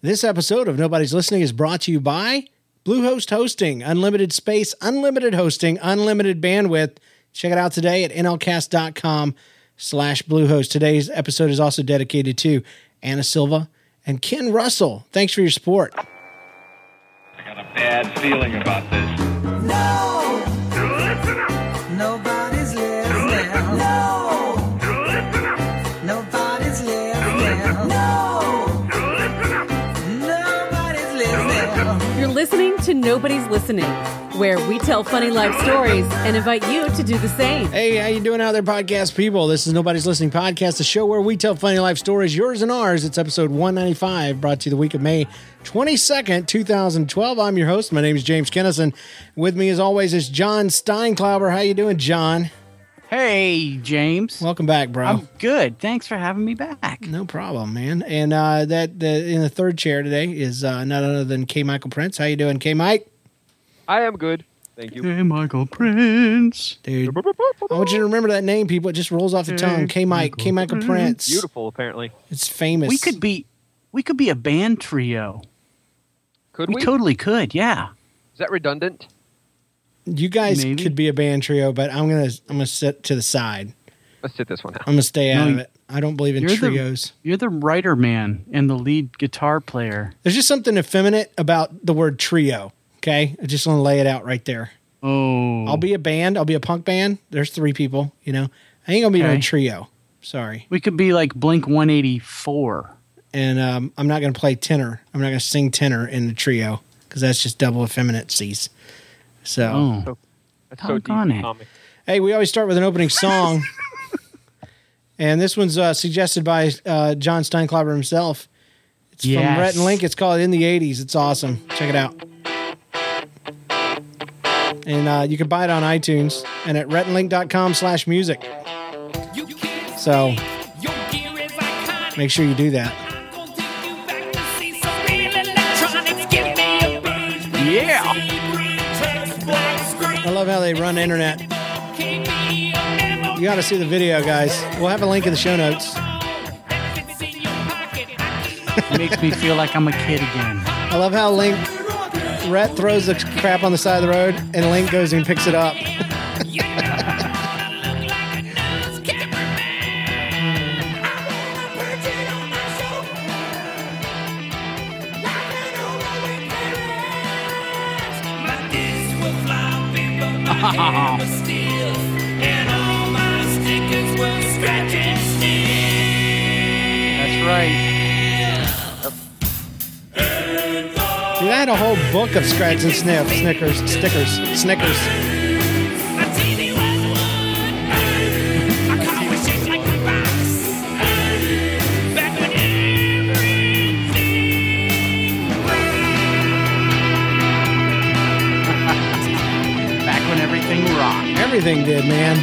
This episode of Nobody's Listening is brought to you by Bluehost Hosting. Unlimited space, unlimited hosting, unlimited bandwidth. Check it out today at nlcast.com/Bluehost. Today's episode is also dedicated to Anna Silva and Ken Russell. Thanks for your support. I got a bad feeling about this. No! Listen up! Nobody's listening. No! Listen up! Nobody's listening. No! Listening to Nobody's Listening, where we tell funny life stories and invite you to do the same. Hey, how you doing out there, podcast people? This is Nobody's Listening Podcast, the show where we tell funny life stories, yours and ours. It's episode 195, brought to you the week of May 22nd, 2012. I'm your host. My name is James Kennison. With me, as always, is John Steinklauber. How you doing, John? Hey, James. Welcome back, bro. I'm good. Thanks for having me back. No problem, man. And in the third chair today is none other than K. Michael Prince. How you doing, K. Mike? I am good. Thank you. K. Michael Prince. Dude, I want you to remember that name, people. It just rolls off the tongue. K. Mike, K. Michael Prince. Beautiful, apparently. It's famous. We could be a band trio. Could we? We totally could, yeah. Is that redundant? You guys Maybe. Could be a band trio, but I'm gonna sit to the side. Let's sit this one out. I'm gonna stay out of it. I don't believe in trios. You're the writer man and the lead guitar player. There's just something effeminate about the word trio. Okay, I just want to lay it out right there. Oh, I'll be a band. I'll be a punk band. There's three people. You know, I ain't gonna be no trio. Sorry. We could be like Blink 184. And I'm not gonna play tenor. I'm not gonna sing tenor in the trio because that's just double effeminacies. So that's so deep on it. Hey, we always start with an opening song, and this one's suggested by John Steinklauber himself. It's from Rhett and Link. It's called "In the 80s." It's awesome. Check it out. And you can buy it on iTunes and at rhettandlink.com/music. So make sure you do that. Yeah. I love how they run the internet. You got to see the video, guys. We'll have a link in the show notes. It makes me feel like I'm a kid again. I love how Rhett throws the crap on the side of the road, and Link goes and picks it up. And all my stickers were scratching still. That's right. Dude, I had a whole book of scratch and sniff, Snickers. Everything did, man.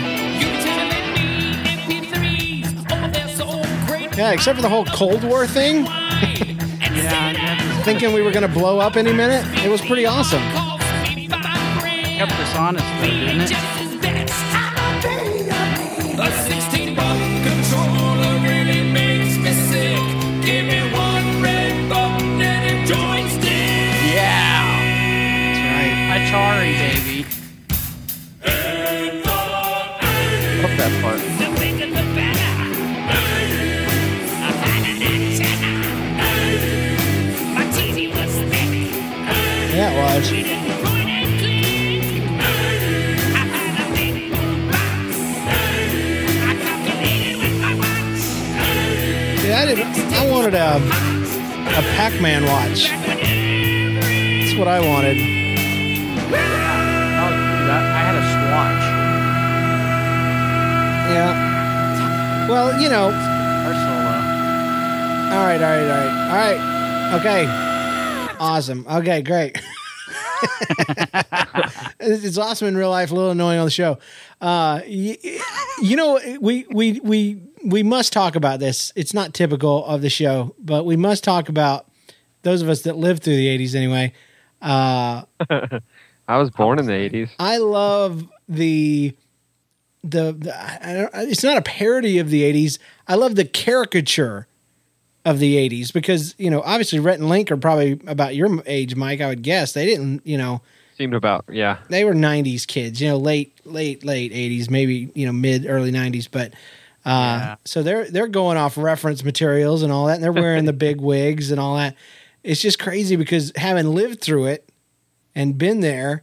Yeah, except for the whole Cold War thing. Thinking we were going to blow up any minute. It was pretty awesome. Kept us honest, though, didn't it? Yeah. That's right. Atari, baby. That part. Yeah, it was. Yeah, I wanted a Pac-Man watch. That's what I wanted. I had a Swatch. Yeah. Well, you know. All right. Okay. Awesome. Okay, great. It's awesome in real life, a little annoying on the show. You know, we must talk about this. It's not typical of the show, but we must talk about those of us that lived through the 80s anyway. I was born in the 80s. I love the it's not a parody of the 80s. I love the caricature of the 80s, because, you know, obviously Rhett and Link are probably about your age, Mike, I would guess. They didn't, you know. Seemed about, yeah. They were 90s kids, you know, late 80s, maybe, you know, mid, early 90s. But so they're going off reference materials and all that, and they're wearing the big wigs and all that. It's just crazy because having lived through it and been there,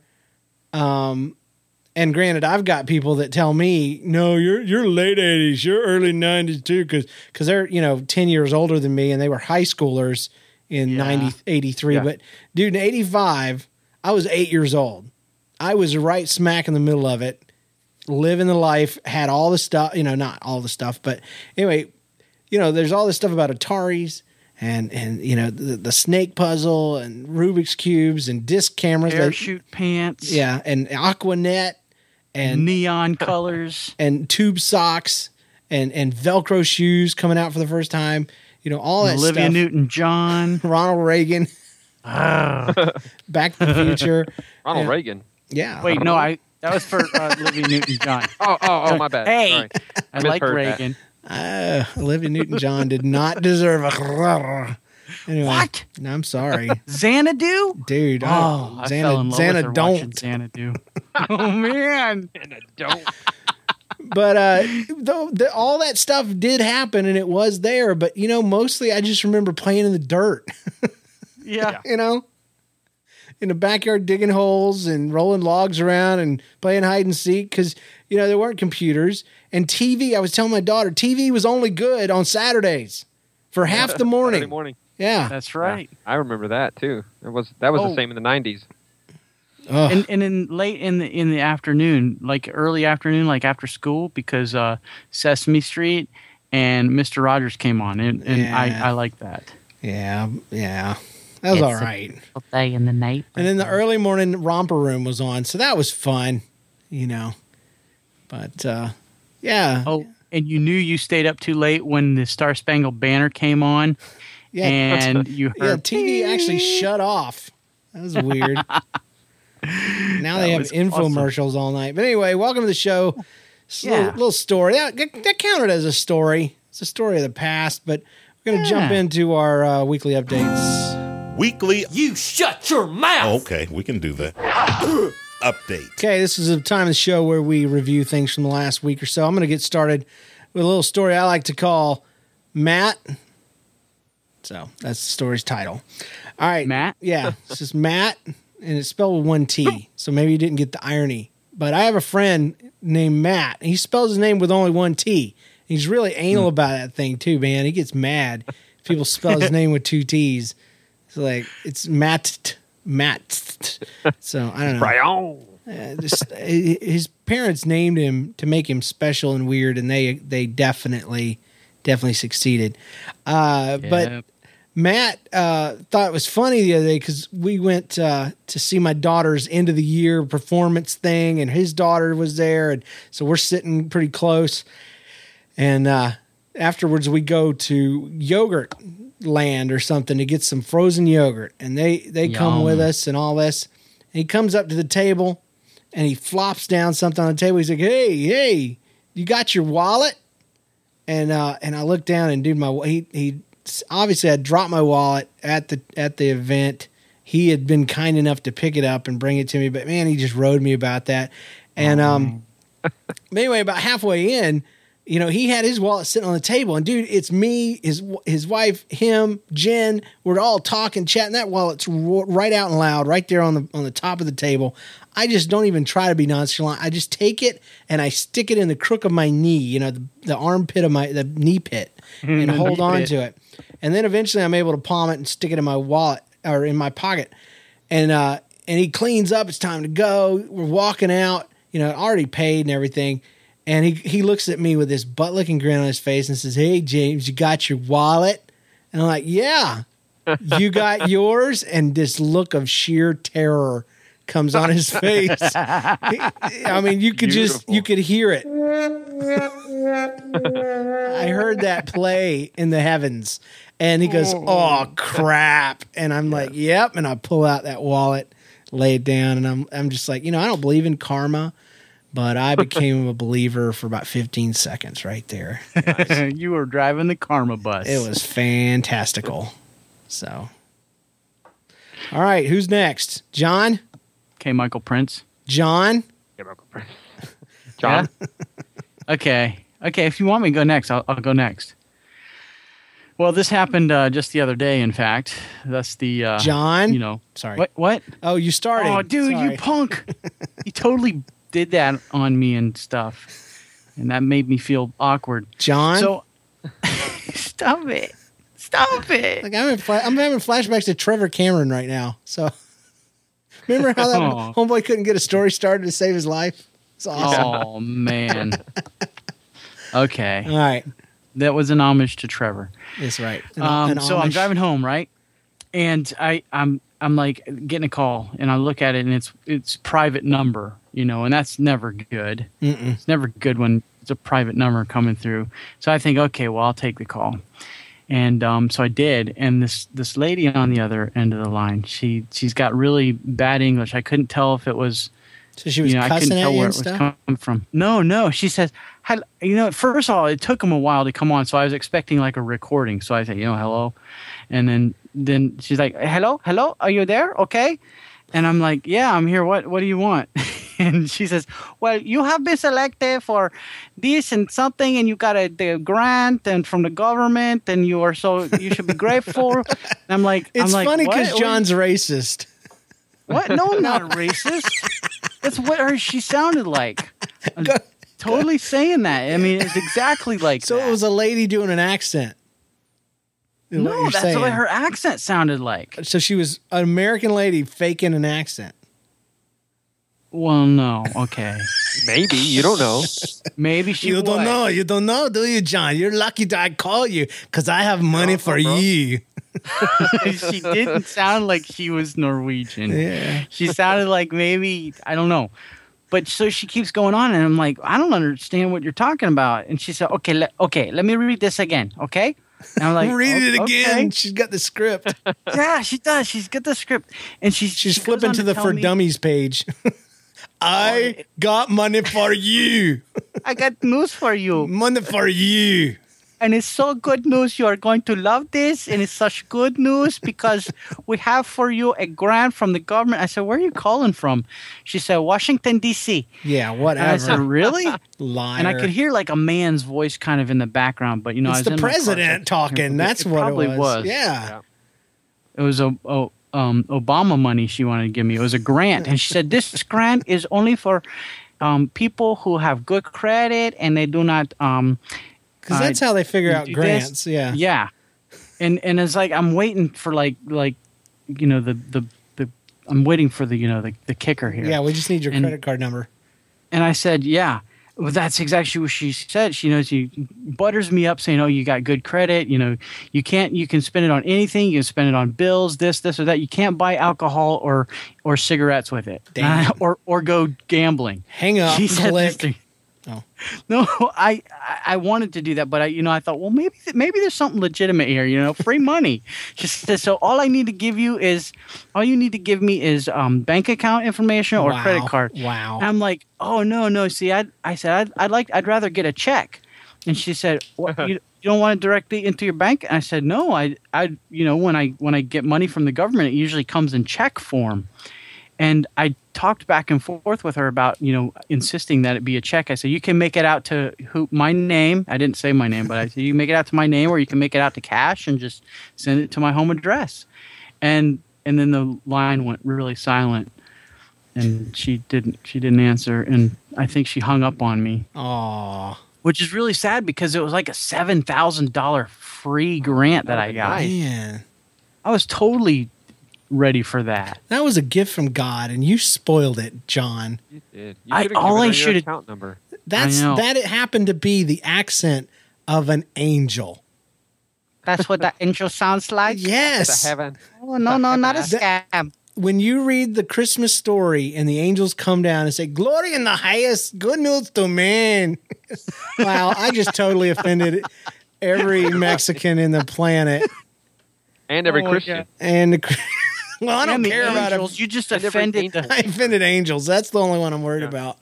and granted, I've got people that tell me, no, you're late 80s, you're early 90s too, because they're, you know, 10 years older than me, and they were high schoolers in 83. Yeah. But, dude, in 85, I was 8 years old. I was right smack in the middle of it, living the life, had all the stuff, you know, not all the stuff, but anyway, you know, there's all this stuff about Ataris. And you know, the snake puzzle and Rubik's Cubes and disc cameras. Parachute pants. Yeah, and Aquanet. And neon colors. And tube socks and Velcro shoes coming out for the first time. You know, all that Olivia stuff. Olivia Newton-John. Ronald Reagan. Back to the Future. Ronald Reagan? Yeah. Wait, no, that was for Olivia Newton-John. Oh, my bad. Hey, sorry. I like Reagan. That. Olivia Newton-John did not deserve a... Anyway, what? No, I'm sorry. Xanadu? Dude. Oh, I fell in love with her watching Xanadu. Oh, man. Xanadu. But all that stuff did happen, and it was there. But, you know, mostly I just remember playing in the dirt. Yeah. You know? In the backyard digging holes and rolling logs around and playing hide and seek because, you know, there weren't computers. And TV, I was telling my daughter, TV was only good on Saturdays for half the morning. Saturday morning. Yeah. That's right. Yeah, I remember that, too. That was the same in the 90s. And in late in the afternoon, like early afternoon, like after school, because Sesame Street and Mr. Rogers came on, and I like that. Yeah, yeah. That was all right. Day in the night. And then the early morning Romper Room was on, so that was fun, you know. But yeah. Oh, and you knew you stayed up too late when the Star Spangled Banner came on. Yeah, and you heard TV actually shut off. That was weird. Now they have infomercials all night. But anyway, welcome to the show. Yeah. Little story that counted as a story. It's a story of the past, but we're going to jump into our weekly updates. Weekly. You shut your mouth. Okay, we can do that. Update. Okay, this is the time of the show where we review things from the last week or so. I'm going to get started with a little story I like to call Matt. So that's the story's title. All right, Matt. Yeah, it's just Matt, and it's spelled with one T. So maybe you didn't get the irony. But I have a friend named Matt, and he spells his name with only one T. He's really anal about that thing too, man. He gets mad if people spell his name with two T's. It's like, it's Matt. So, I don't know. His parents named him to make him special and weird, and they definitely succeeded. But Matt thought it was funny the other day because we went to see my daughter's end of the year performance thing, and his daughter was there, and so we're sitting pretty close. And afterwards, we go to yogurt land or something to get some frozen yogurt, and they come with us and all this, and he comes up to the table and he flops down something on the table. He's like, hey, you got your wallet? And I look down, and dude, he obviously, I dropped my wallet at the event. He had been kind enough to pick it up and bring it to me, but man, he just rode me about that. And anyway, about halfway in, you know, he had his wallet sitting on the table, and dude, it's me, his wife, him, Jen. We're all talking, chatting. That wallet's right out and loud, right there on the top of the table. I just don't even try to be nonchalant. I just take it and I stick it in the crook of my knee, you know, the armpit of the knee pit, and hold on to it. And then eventually, I'm able to palm it and stick it in my wallet or in my pocket. And he cleans up. It's time to go. We're walking out. You know, already paid and everything. And he looks at me with this butt-licking grin on his face and says, "Hey, James, you got your wallet?" And I'm like, "Yeah, you got yours?" And this look of sheer terror comes on his face. I mean, you could you could hear it. I heard that play in the heavens. And he goes, "Oh, crap." And I'm like, "Yep." And I pull out that wallet, lay it down, and I'm just like, you know, I don't believe in karma. But I became a believer for about 15 seconds right there. Nice. You were driving the karma bus. It was fantastical. So, all right, who's next? John? K. Michael Prince. John? K. Michael Prince. John? Yeah. Okay, if you want me to go next, I'll go next. Well, this happened just the other day, in fact. That's the... John? You know. Sorry. What? Oh, you started. Oh, dude, sorry. You punk. You totally did that on me and stuff. And that made me feel awkward. John? So, Stop it. Like, I'm having flashbacks to Trevor Cameron right now. So, remember how that homeboy couldn't get a story started to save his life? It's awesome. Oh, man. Okay. All right. That was an homage to Trevor. That's right. So I'm driving home, right? And I'm like getting a call, and I look at it, and it's private number, you know, and that's never good. Mm-mm. It's never good when it's a private number coming through. So I think, okay, well, I'll take the call, and so I did. And this lady on the other end of the line, she's got really bad English. I couldn't tell if it was. So she was cussing at you and stuff? I couldn't tell where it was coming from. No. She says, first of all, it took them a while to come on, so I was expecting like a recording. So I said, hello. And then she's like, hello, are you there? Okay. And I'm like, yeah, I'm here. What do you want? And she says, well, you have been selected for this and something, and you got the grant and from the government, and you should be grateful. And I'm like, funny because John's racist. What? No, I'm not a racist. That's what she sounded like. I'm totally saying that. I mean, it's exactly like so that. So it was a lady doing an accent. No, that's saying. What her accent sounded like. So she was an American lady faking an accent. Well, no. Okay. Maybe. You don't know. Maybe she You don't was. Know. You don't know, do you, John? You're lucky that I call you because I have money for you. She didn't sound like she was Norwegian. Yeah. She sounded like maybe, I don't know. But so she keeps going on, and I'm like, I don't understand what you're talking about. And she said, okay, let me read this again, okay? And I'm like, read it again. Okay. She's got the script. Yeah, she does. She's got the script. And she's flipping to the For Dummies page. I got money for you. I got news for you. Money for you. And it's so good news. You are going to love this. And it's such good news because we have for you a grant from the government. I said, where are you calling from? She said, Washington, D.C. Yeah, whatever. And I said, really? Liar. And I could hear like a man's voice kind of in the background. But, you know, it's I was the president talking. That's what it was. Yeah. It was Obama money she wanted to give me. It was a grant. And she said, this grant is only for people who have good credit and they do not – because that's how they figure out grants, yeah. Yeah. And it's like I'm waiting for like you know the I'm waiting for the you know the kicker here. Yeah, we just need your credit card number. And I said, yeah. Well, that's exactly what she said. She knows she butters me up saying, oh, you got good credit, you know, you can spend it on anything, you can spend it on bills, this or that. You can't buy alcohol or cigarettes with it. Damn. Or go gambling. Hang up. She said this thing. Oh. No, I wanted to do that, but I thought, well, maybe there's something legitimate here, you know, free money. Just so all you need to give me is bank account information or credit card. Wow. And I'm like, oh no. See, I said I'd rather get a check, and she said, well, you don't want it directly into your bank. And I said, no, I you know when I get money from the government, it usually comes in check form. And I talked back and forth with her about, you know, insisting that it be a check. I said, you can make it out to my name. I didn't say my name, but I said, you can make it out to my name or you can make it out to cash and just send it to my home address. And then the line went really silent and she didn't answer. And I think she hung up on me. Aww. Which is really sad because it was like a $7,000 free grant that I got. Man. I was totally ready for that. That was a gift from God, and you spoiled it, John. You did. I should have account number. It happened to be the accent of an angel. That's what that angel sounds like. Yes. Heaven. Oh no, not a scam. When you read the Christmas story and the angels come down and say, "Glory in the highest, good news to men." Wow, I just totally offended every Mexican in the planet, and every Christian, and the. Well, I don't care about angels. You just offended angels. I offended angels. That's the only one I'm worried about.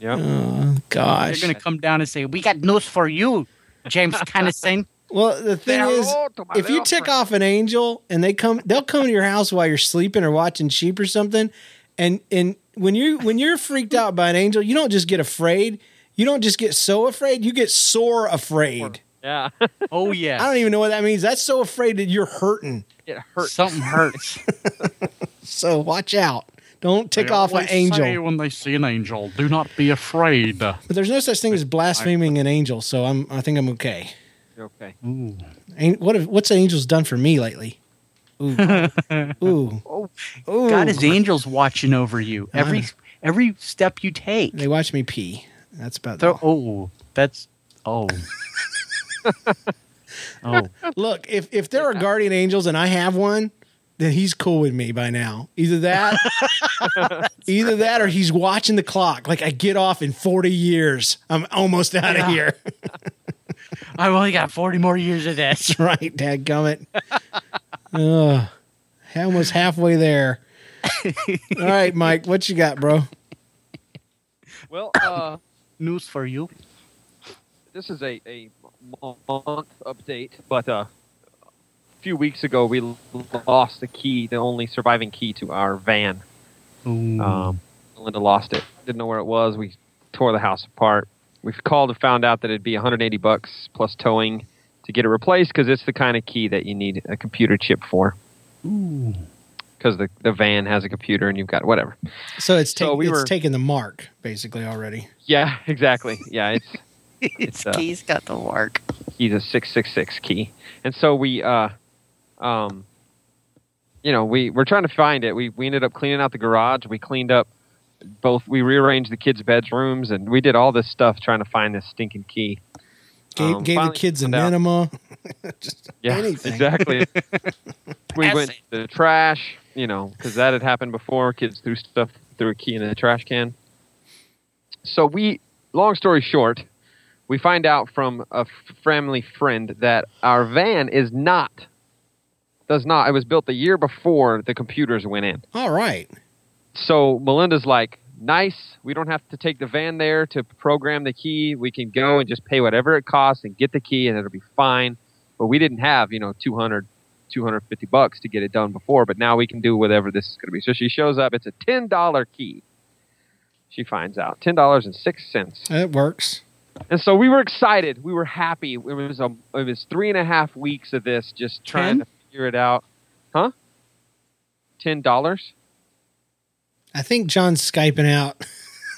Yeah. Oh, gosh. They're going to come down and say, "We got news for you, James Kennison." Well, the thing is, if you tick off an angel and they'll come to your house while you're sleeping or watching sheep or something. And when you're freaked out by an angel, you don't just get afraid. You don't just get so afraid. You get sore afraid. Yeah. Oh yeah. I don't even know what that means. That's so afraid that you're hurting. It hurts. Something hurts. So watch out. Don't tick off an angel. Say when they see an angel, do not be afraid. But there's no such thing as blaspheming an angel, so I think I'm okay. Okay. Ooh. What's angels done for me lately? Ooh. Ooh. Oh, God, his angels watching over you every step you take. They watch me pee. That's about that. Oh, that's oh. Look, if there are guardian angels and I have one, then he's cool with me by now. Either that, or he's watching the clock. Like, I get off in 40 years. I'm almost out of here. I've only got 40 more years of this. That's right, dadgummit. Almost halfway there. All right, Mike, what you got, bro? Well, news for you. This is a month update, but a few weeks ago we lost the only surviving key to our van. Linda lost it. Didn't know where it was. We tore the house apart. We called and found out that it'd be $180 plus towing to get it replaced because it's the kind of key that you need a computer chip for. Ooh. Because the van has a computer and you've got whatever. So it's taken the mark basically already. Yeah, exactly. Yeah, it's... It's key's got the mark. He's a 666 key, and so we, we're trying to find it. We ended up cleaning out the garage. We cleaned up both. We rearranged the kids' bedrooms, and we did all this stuff trying to find this stinking key. Gave the kids an enema. Anything. Exactly. We went to the trash, because that had happened before. Kids threw a key in a trash can. So we, long story short. We find out from a family friend that our van does not. It was built the year before the computers went in. All right. So Melinda's like, nice. We don't have to take the van there to program the key. We can go and just pay whatever it costs and get the key, and it'll be fine. But we didn't have, $250 to get it done before. But now we can do whatever this is going to be. So she shows up. It's a $10 key. She finds out. $10.06. It works. And so we were excited. We were happy. It was 3.5 weeks of this, just trying to figure it out. Huh? $10? I think John's Skyping out.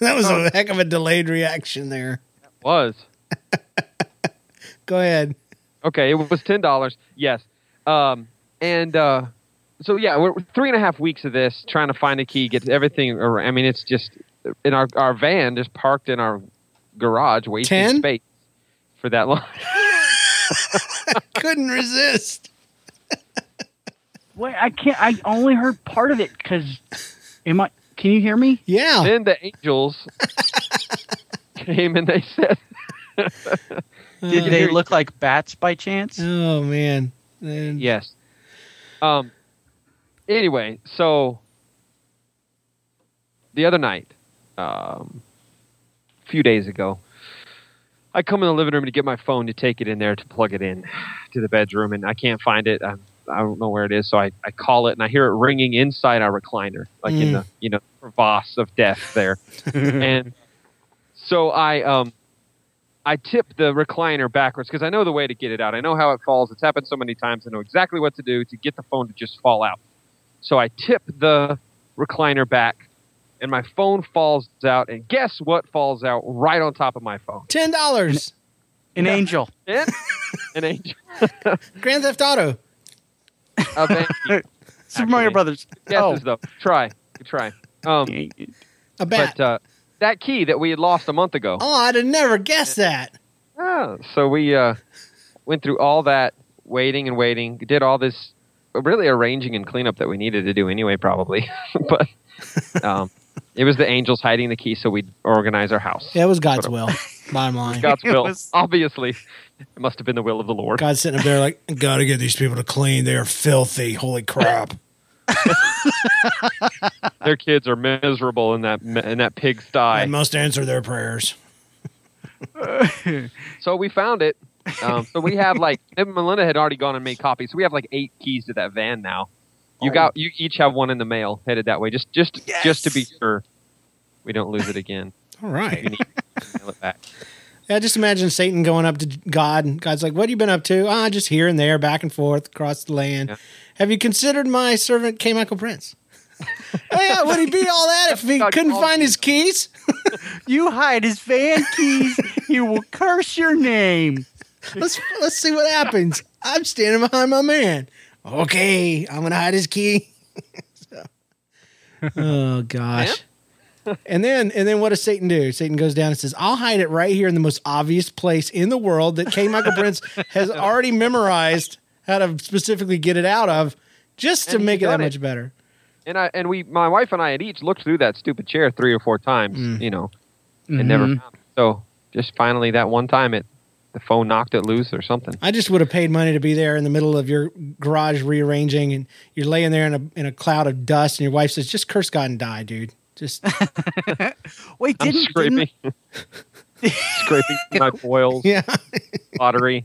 That was a heck of a delayed reaction there. It was. Go ahead. Okay, it was $10. Yes. We're 3.5 weeks of this, trying to find a key, get everything around. I mean, it's just in our van, just parked in our garage, wasting space for that long. I couldn't resist. Wait, I can't. I only heard part of it because. Can you hear me? Yeah. Then the angels came and they said, "Did they look like bats by chance?" Oh man. Yes. Anyway, so the other night. Few days ago, I come in the living room to get my phone to take it in there to plug it in to the bedroom, and I can't find it. I don't know where it is, so I call it, and I hear it ringing inside our recliner, like in the crevasse of death there. And so I tip the recliner backwards because I know the way to get it out. I know how it falls. It's happened so many times. I know exactly what to do to get the phone to just fall out. So I tip the recliner back. And my phone falls out, and guess what falls out right on top of my phone? $10. An angel. An angel. Grand Theft Auto. Super Mario Brothers. Guesses, though. Try. A bat. But that key that we had lost a month ago. Oh, I'd have never guessed that. Oh, so we went through all that, waiting, did all this really arranging and cleanup that we needed to do anyway, probably. But... it was the angels hiding the key so we'd organize our house. Yeah, it was God's will, bottom line. God's will, obviously. It must have been the will of the Lord. God's sitting up there like, gotta get these people to clean. They're filthy. Holy crap. Their kids are miserable in that pigsty. I must answer their prayers. So we found it. So we have like Nib and Melinda had already gone and made copies. So we have like 8 keys to that van now. You each have one in the mail headed that way. Just to be sure we don't lose it again. All right. You need to mail it back. Yeah, just imagine Satan going up to God, and God's like, "What have you been up to?" "Ah, just here and there, back and forth across the land." Yeah. "Have you considered my servant K. Michael Prince?" Yeah, would he be all that if he couldn't find his keys? You hide his van keys, he will curse your name. Let's see what happens. I'm standing behind my man. Okay, I'm gonna hide his key. So, oh gosh. Yeah. And then what does Satan do? Satan goes down and says, "I'll hide it right here in the most obvious place in the world that K. Michael Prince has already memorized how to specifically get it out of, just to make it that much better." And my wife and I had each looked through that stupid chair 3 or 4 times, and never found it. So just finally that one time the phone knocked it loose or something. I just would have paid money to be there in the middle of your garage rearranging, and you're laying there in a cloud of dust, and your wife says, "Just curse God and die, dude." Just wait. Scraping my foils. Yeah, pottery.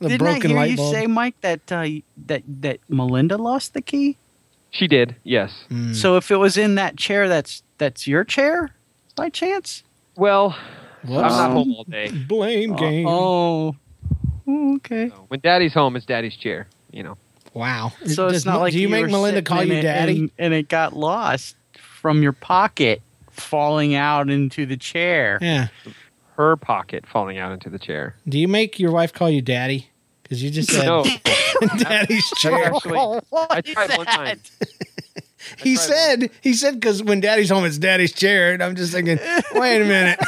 Didn't I hear you say, Mike, that Melinda lost the key? She did. Yes. Mm. So if it was in that chair, that's your chair, by chance? Well, I'm not home all day. Blame game. Oh, okay. So when Daddy's home, it's Daddy's chair. You know. Wow. So it's not like do you make Melinda call you Daddy? And it got lost from your pocket, falling out into the chair. Yeah. Her pocket falling out into the chair. Do you make your wife call you Daddy? Because you just said, no. Daddy's chair. Actually, I tried that? One time. He said, because when Daddy's home, it's Daddy's chair. And I'm just thinking, wait a minute.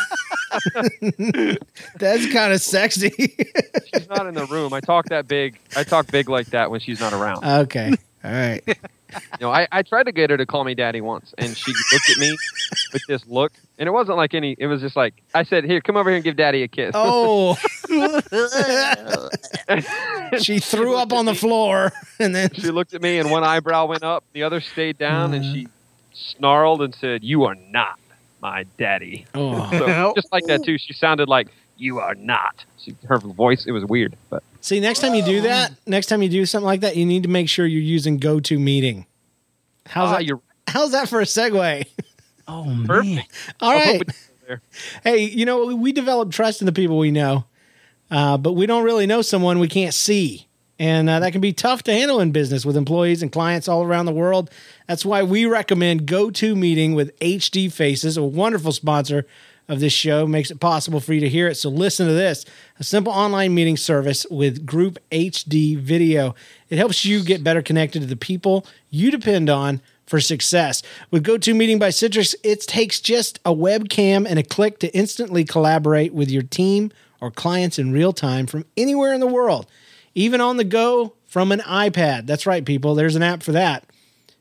That's kind of sexy. She's not in the room. I talk big like that when she's not around. Okay. All right. No, I tried to get her to call me Daddy once, and she looked at me with this look, and it wasn't like any. It was just like I said, "Here, come over here and give Daddy a kiss." Oh, she threw up on the floor, and then she looked at me, and one eyebrow went up, the other stayed down, and she snarled and said, "You are not my daddy." Oh, so, just like that too. She sounded like, "You are not." Her voice, it was weird, but. See, next time you do something like that, you need to make sure you're using GoToMeeting. How's that for a segue? Oh, man. All right. Hey, we develop trust in the people we know, but we don't really know someone we can't see. And that can be tough to handle in business with employees and clients all around the world. That's why we recommend GoToMeeting with HD Faces, a wonderful sponsor of this show, makes it possible for you to hear it. So listen to this, a simple online meeting service with group HD video. It helps you get better connected to the people you depend on for success. With GoToMeeting by Citrix, it takes just a webcam and a click to instantly collaborate with your team or clients in real time from anywhere in the world, even on the go from an iPad. That's right, people. There's an app for that.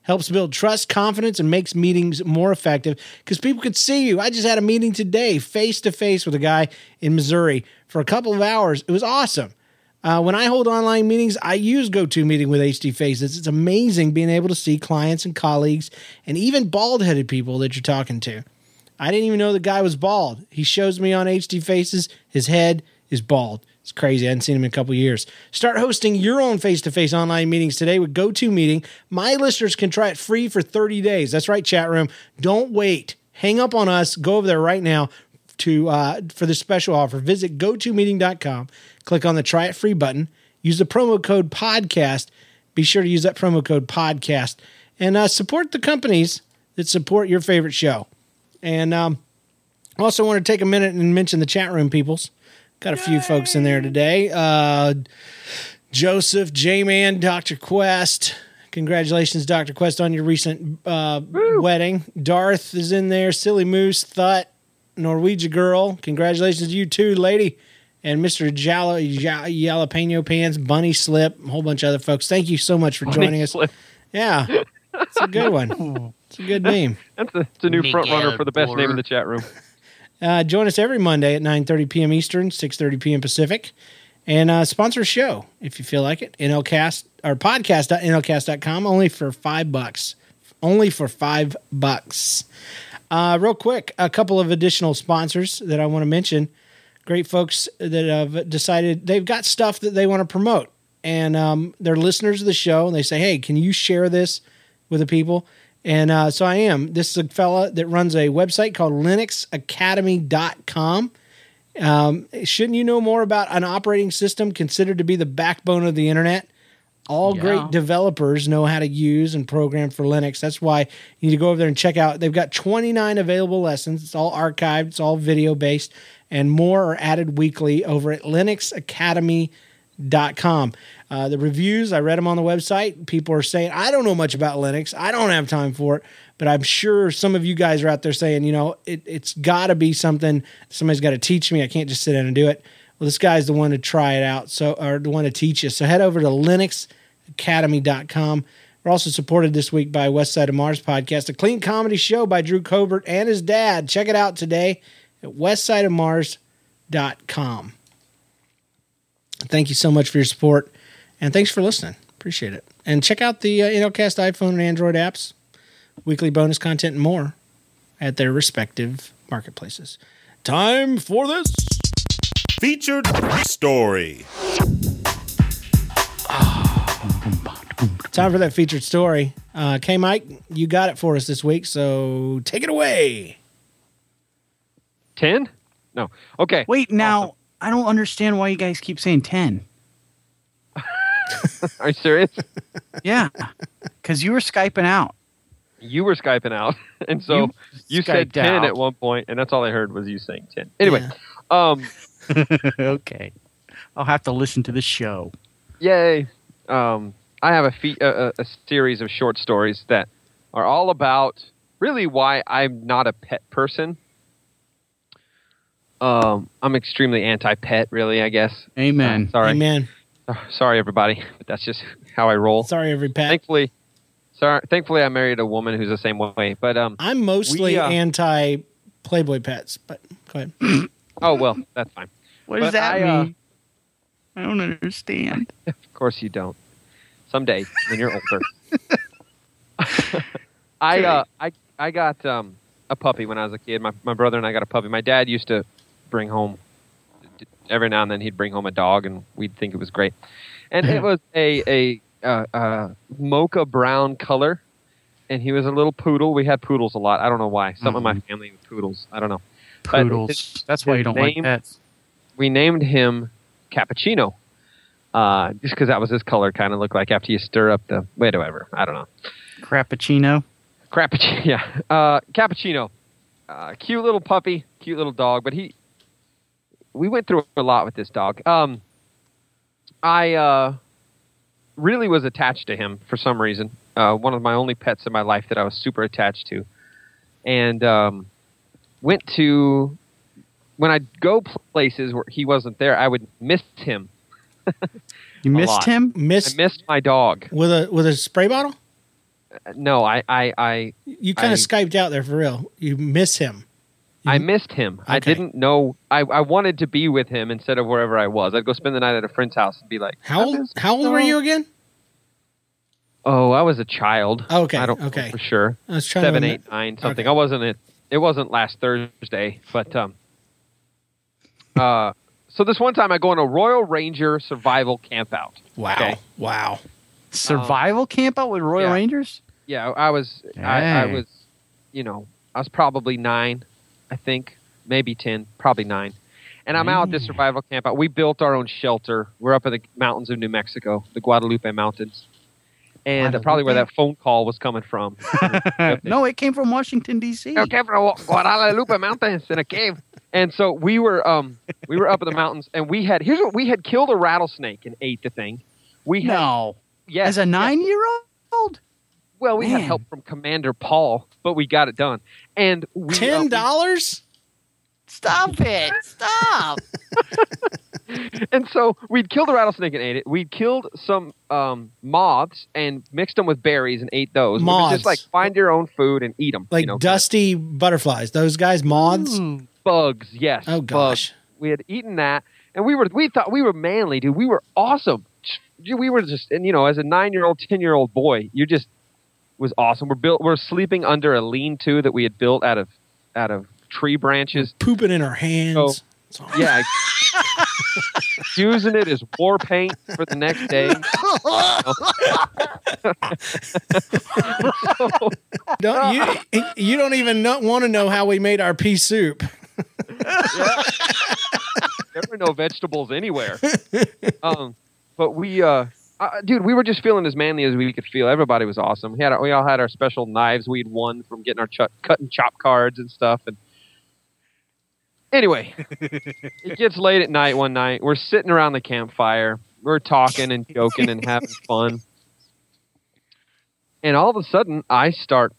Helps build trust, confidence, and makes meetings more effective because people could see you. I just had a meeting today face-to-face with a guy in Missouri for a couple of hours. It was awesome. When I hold online meetings, I use GoToMeeting with HD Faces. It's amazing being able to see clients and colleagues and even bald-headed people that you're talking to. I didn't even know the guy was bald. He shows me on HD Faces. His head is bald. It's crazy. I hadn't seen him in a couple of years. Start hosting your own face-to-face online meetings today with GoToMeeting. My listeners can try it free for 30 days. That's right, chat room. Don't wait. Hang up on us. Go over there right now for the special offer. Visit GoToMeeting.com. Click on the Try It Free button. Use the promo code podcast. Be sure to use that promo code podcast. And support the companies that support your favorite show. And I also want to take a minute and mention the chat room peoples. Got a few folks in there today. Joseph, J-Man, Dr. Quest. Congratulations, Dr. Quest, on your recent wedding. Darth is in there. Silly Moose, Thut, Norwegian Girl. Congratulations to you too, lady. And Mr. Jalapeno Pants, Bunny Slip, a whole bunch of other folks. Thank you so much for joining us. Slip. Yeah, it's a good one. It's a good name. It's a new front runner for the best name in the chat room. Join us every Monday at 9:30 p.m. Eastern, 6:30 p.m. Pacific. And sponsor a show if you feel like it. NLcast or podcast.nlcast.com, only for $5. Only for $5. Real quick, a couple of additional sponsors that I want to mention. Great folks that have decided they've got stuff that they want to promote. And they're listeners of the show, and they say, hey, can you share this with the people? And so I am. This is a fella that runs a website called LinuxAcademy.com. Shouldn't you know more about an operating system considered to be the backbone of the internet? Great developers know how to use and program for Linux. That's why you need to go over there and check out. They've got 29 available lessons. It's all archived. It's all video-based. And more are added weekly over at LinuxAcademy.com. The reviews, I read them on the website. People are saying, I don't know much about Linux. I don't have time for it. But I'm sure some of you guys are out there saying, you know, it's got to be something. Somebody's got to teach me. I can't just sit down and do it. Well, this guy's the one to try it out, or the one to teach you. So head over to LinuxAcademy.com. We're also supported this week by West Side of Mars podcast, a clean comedy show by Drew Cobert and his dad. Check it out today at westsideofmars.com. Thank you so much for your support, and thanks for listening. Appreciate it. And check out the InnoCast iPhone and Android apps, weekly bonus content, and more at their respective marketplaces. Time for this featured story. Time for that featured story. K. Mike, you got it for us this week, so take it away. 10? No. Okay. Wait, now, awesome. I don't understand why you guys keep saying 10. Are you serious? Yeah. Because you were Skyping out. And so you said 10 out at one point, and that's all I heard was you saying 10. Anyway. Yeah. Okay. I'll have to listen to the show. Yay. I have a series of short stories that are all about really why I'm not a pet person. I'm extremely anti-pet, really, I guess. Amen. Sorry. Amen. Sorry, everybody. But that's just how I roll. Sorry, every pet. Thankfully, I married a woman who's the same way. But I'm mostly anti-Playboy pets. But go ahead. Oh, well, that's fine. What does that mean? I don't understand. Of course you don't. Someday, when you're older. I got a puppy when I was a kid. My brother and I got a puppy. My dad used to bring home, every now and then he'd bring home a dog, and we'd think it was great. And it was a mocha brown color, and he was a little poodle. We had poodles a lot. I don't know why. Some of my family were poodles. I don't know. Poodles. That's why you don't like pets. We named him Cappuccino, just because that was his color. Kind of looked like after you stir up the whatever. I don't know. Crappuccino. Yeah. Cappuccino. Cute little puppy. Cute little dog. But we went through a lot with this dog. I really was attached to him for some reason. One of my only pets in my life that I was super attached to. And when I'd go places where he wasn't there, I would miss him. You missed him? I missed my dog. With a spray bottle? No, I you kind of Skyped out there for real. You miss him. I missed him. Okay. I didn't know. I wanted to be with him instead of wherever I was. I'd go spend the night at a friend's house and be like, How old were you again? Oh, I was a child. Okay. I don't know for sure. I was trying 7, 8, 9, something. Okay. It wasn't last Thursday, but so this one time I go on a Royal Ranger survival campout. Wow. Okay? Wow. Survival campout with Royal Rangers? Yeah, I was probably 9, I think, maybe 10, probably 9. And I'm out at this survival campout. We built our own shelter. We're up in the mountains of New Mexico, the Guadalupe Mountains. And probably where that phone call was coming from. No, it came from Washington, D.C. It came from Guadalupe Mountains in a cave. And so we were up in the mountains, and we had killed a rattlesnake and ate the thing. Yes, as a 9-year-old? Well, we had help from Commander Paul, but we got it done. And $10? Stop it. Stop. And so we'd killed the rattlesnake and ate it. We'd killed some moths and mixed them with berries and ate those. Moths. It was just like find your own food and eat them. Like dusty butterflies. Those guys, moths? Bugs, yes. Oh, gosh. Bugs. We had eaten that. And we thought we were manly, dude. We were awesome. We were just, and you know, as a 9-year-old, 10-year-old boy, you just was awesome. We're sleeping under a lean-to that we had built out of tree branches. Pooping in our hands. So, yeah. Using it as war paint for the next day. You don't even want to know how we made our pea soup. Yeah. There were no vegetables anywhere. But we, dude, we were just feeling as manly as we could feel. Everybody was awesome. We all had our special knives we'd won from getting our cut and chop cards and stuff. And anyway, it gets late at night one night. We're sitting around the campfire. We're talking and joking and having fun. And all of a sudden, I start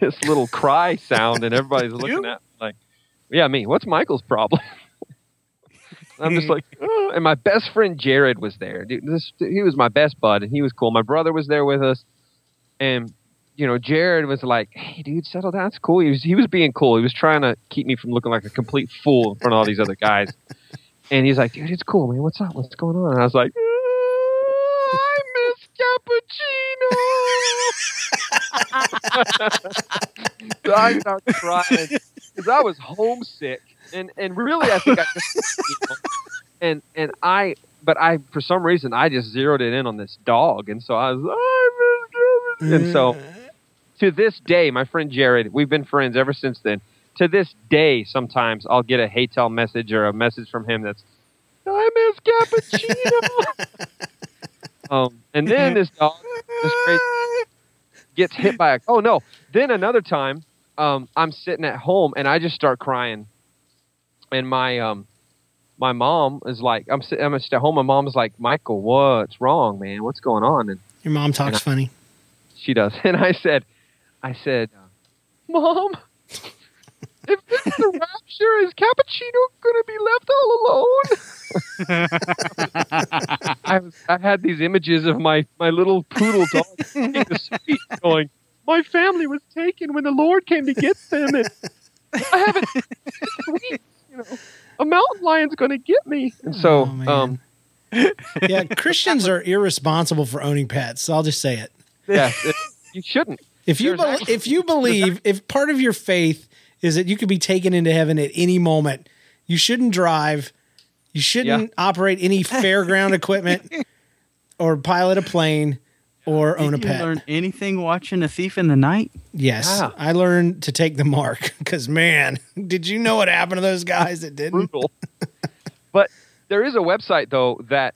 this little cry sound, and everybody's looking at me like, yeah, me. What's Michael's problem? I'm just like, oh. And my best friend Jared was there. Dude, he was my best bud, and he was cool. My brother was there with us, and you know, Jared was like, "Hey, dude, settle down. It's cool." He was being cool. He was trying to keep me from looking like a complete fool in front of all these other guys. And he's like, "Dude, it's cool, man. What's up? What's going on?" And I was like, "I miss cappuccino." So I started crying because I was homesick. And really, I think I just, but I for some reason I just zeroed it in on this dog, and so I was and so to this day, my friend Jared, we've been friends ever since then. To this day, sometimes I'll get a Heytel message or a message from him that's I miss cappuccino. And then this dog, this crazy, gets hit by a. Oh no! Then another time, I'm sitting at home and I just start crying. And my mom is like, I'm at home. My mom's like, "Michael, what's wrong, man? What's going on?" And your mom talks funny. She does. And I said, "Mom, if this is the rapture, is cappuccino gonna be left all alone?" I had these images of my little poodle dog in the street going, "My family was taken when the Lord came to get them, and I haven't." You know, a mountain lion's going to get me. And so, yeah, Christians are irresponsible for owning pets. So I'll just say it. Yeah, you shouldn't. If part of your faith is that you could be taken into heaven at any moment, you shouldn't drive. You shouldn't operate any fairground equipment or pilot a plane or own a pet. Did you learn anything watching A Thief in the Night? Yes. Wow. I learned to take the mark because, man, did you know what happened to those guys that didn't? Brutal. But there is a website, though, that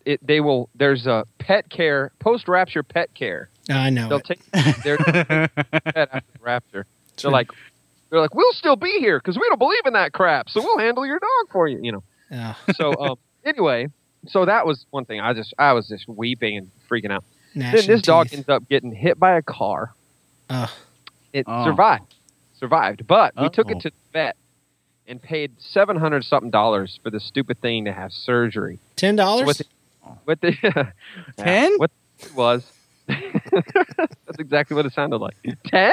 there's a pet care, post-rapture pet care. I know. They'll take their pet after rapture. They're like, "We'll still be here because we don't believe in that crap, so we'll handle your dog for you," you know. Yeah. So anyway, so that was one thing. I was just weeping and freaking out. Then this dog ends up getting hit by a car. It survived. But we took it to the vet and paid $700-something for this stupid thing to have surgery. $10? $10? What it was. That's exactly what it sounded like. $10?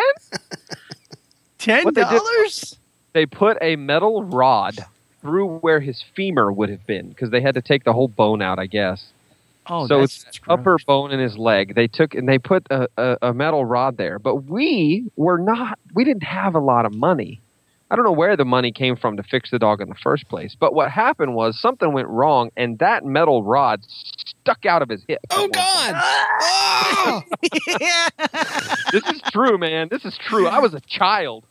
$10? They put a metal rod through where his femur would have been because they had to take the whole bone out, I guess. Oh, so it's upper bone in his leg. They took and they put a metal rod there. But we didn't have a lot of money. I don't know where the money came from to fix the dog in the first place. But what happened was something went wrong, and that metal rod stuck out of his hip. Oh, God. Oh! Yeah. This is true, man. This is true. I was a child.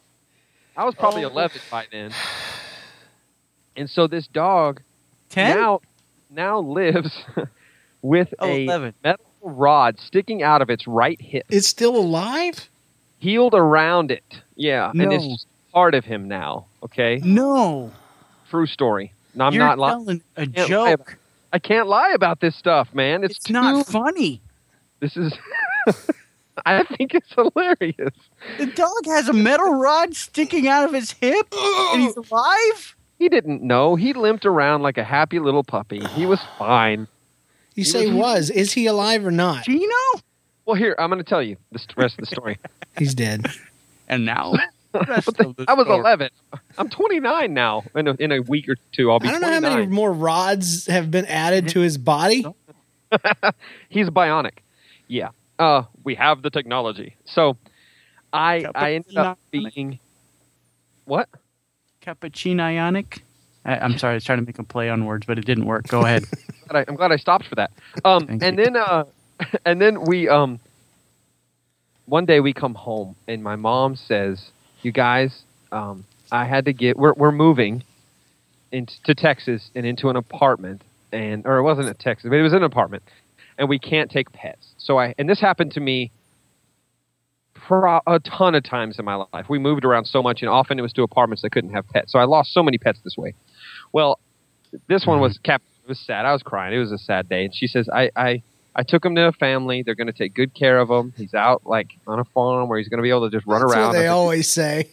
I was probably 11 by then. And so this dog now lives... with a 11. Metal rod sticking out of its right hip. It's still alive? Healed around it. Yeah. No. And it's just part of him now. Okay? No. True story. No, I'm not lying. You're telling a joke. I can't lie about this stuff, man. It's not funny. This is... I think it's hilarious. The dog has a metal rod sticking out of his hip? And he's alive? He didn't know. He limped around like a happy little puppy. He was fine. You say was. Is he alive or not? Gino? Well, here, I'm going to tell you the rest of the story. He's dead. And now? I was 11. I'm 29 now. In a week or two, I'll be 29. I don't know how many more rods have been added to his body. He's bionic. Yeah. We have the technology. So I ended up being... What? Cappuccinionic? I'm sorry. I was trying to make a play on words, but it didn't work. Go ahead. I'm glad I stopped for that. And then we... one day we come home, and my mom says... You guys, I had to get. We're moving to Texas and into an apartment, or it wasn't a Texas, but it was an apartment, and we can't take pets. So and this happened to me a ton of times in my life. We moved around so much, and often it was to apartments that couldn't have pets. So I lost so many pets this way. Well, this one was sad. I was crying. It was a sad day, and she says, I took him to a family. They're going to take good care of him. He's out like on a farm where he's going to be able to just run around. That's what they always say.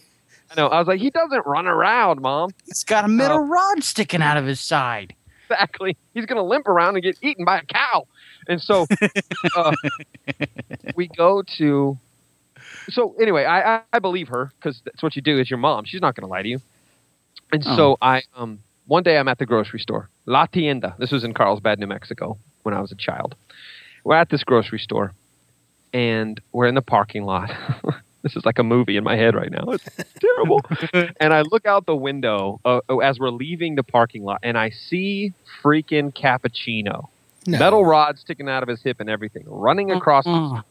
I know. I was like, he doesn't run around, Mom. He's got a metal rod sticking out of his side. Exactly. He's going to limp around and get eaten by a cow. And so we go to. So anyway, I believe her because that's what you do as your mom. She's not going to lie to you. And so I one day I'm at the grocery store, La Tienda. This was in Carlsbad, New Mexico, when I was a child. We're at this grocery store, and we're in the parking lot. This is like a movie in my head right now. It's terrible. And I look out the window as we're leaving the parking lot, and I see freaking Cappuccino. No. Metal rod sticking out of his hip and everything, running across the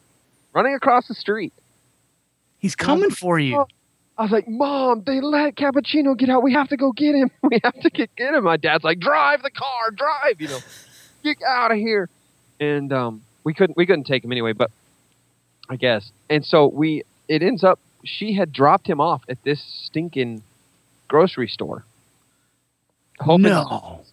street. He's coming for you. I was like, Mom, they let Cappuccino get out. We have to go get him. We have to get him. My dad's like, drive the car, drive, get out of here. And we couldn't take him anyway, but I guess. And so it ends up she had dropped him off at this stinking grocery store, hoping it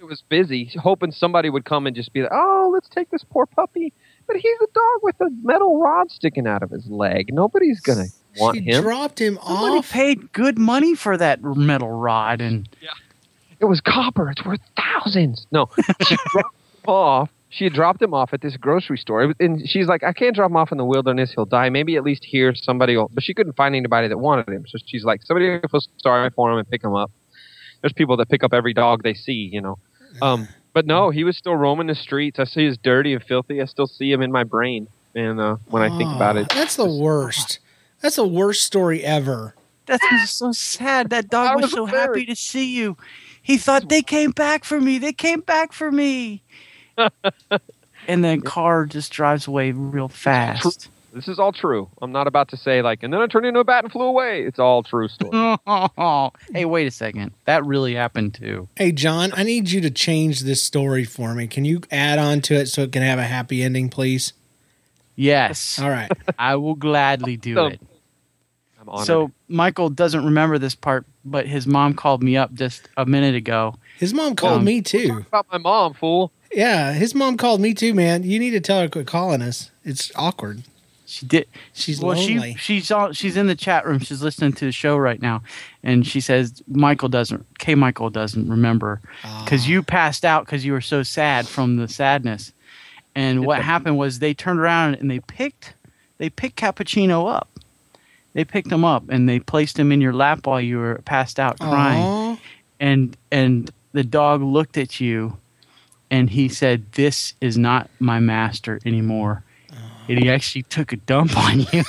was busy, hoping somebody would come and just be like, "Oh, let's take this poor puppy." But he's a dog with a metal rod sticking out of his leg. Nobody's gonna want him. She dropped him off. Somebody paid good money for that metal rod, and it was copper. It's worth thousands. No, she dropped him off. She had dropped him off at this grocery store. And she's like, I can't drop him off in the wilderness. He'll die. Maybe at least here somebody will. But she couldn't find anybody that wanted him. So she's like, somebody feel sorry for him and pick him up. There's people that pick up every dog they see, But no, he was still roaming the streets. I see he's dirty and filthy. I still see him in my brain. And when I think about it. That's the worst. That's the worst story ever. That's so sad. That dog was so happy to see you. He thought, they came back for me. They came back for me. And then car just drives away real fast. This is all true. I'm not about to say and then I turned into a bat and flew away. It's all true story. Hey, wait a second. That really happened too. Hey, John, I need you to change this story for me. Can you add on to it so it can have a happy ending, please? Yes. All right. I will gladly do it. I'm honored. So Michael doesn't remember this part, but his mom called me up just a minute ago. His mom called me too. About my mom, fool. Yeah, his mom called me too, man. You need to tell her to quit calling us. It's awkward. She did. She's lonely. She's in the chat room. She's listening to the show right now, and she says K. Michael doesn't remember because you passed out because you were so sad from the sadness. And what happened was they turned around and they picked Cappuccino up. They picked him up and they placed him in your lap while you were passed out crying. Aww. And the dog looked at you. And he said, "This is not my master anymore." And he actually took a dump on you.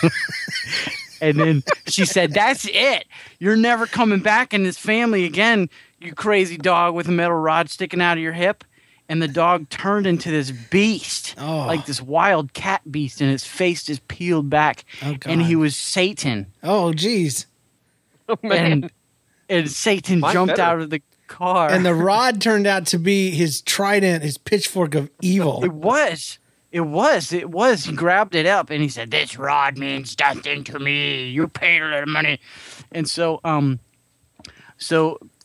And then she said, "That's it. You're never coming back in this family again, you crazy dog with a metal rod sticking out of your hip." And the dog turned into this beast, like this wild cat beast, and his face just peeled back. Oh, and he was Satan. Oh, geez. Oh, man. And Satan jumped out of the car. And the rod turned out to be his trident, his pitchfork of evil. It was. He grabbed it up and he said, "This rod means nothing to me. You paid a lot of money." And so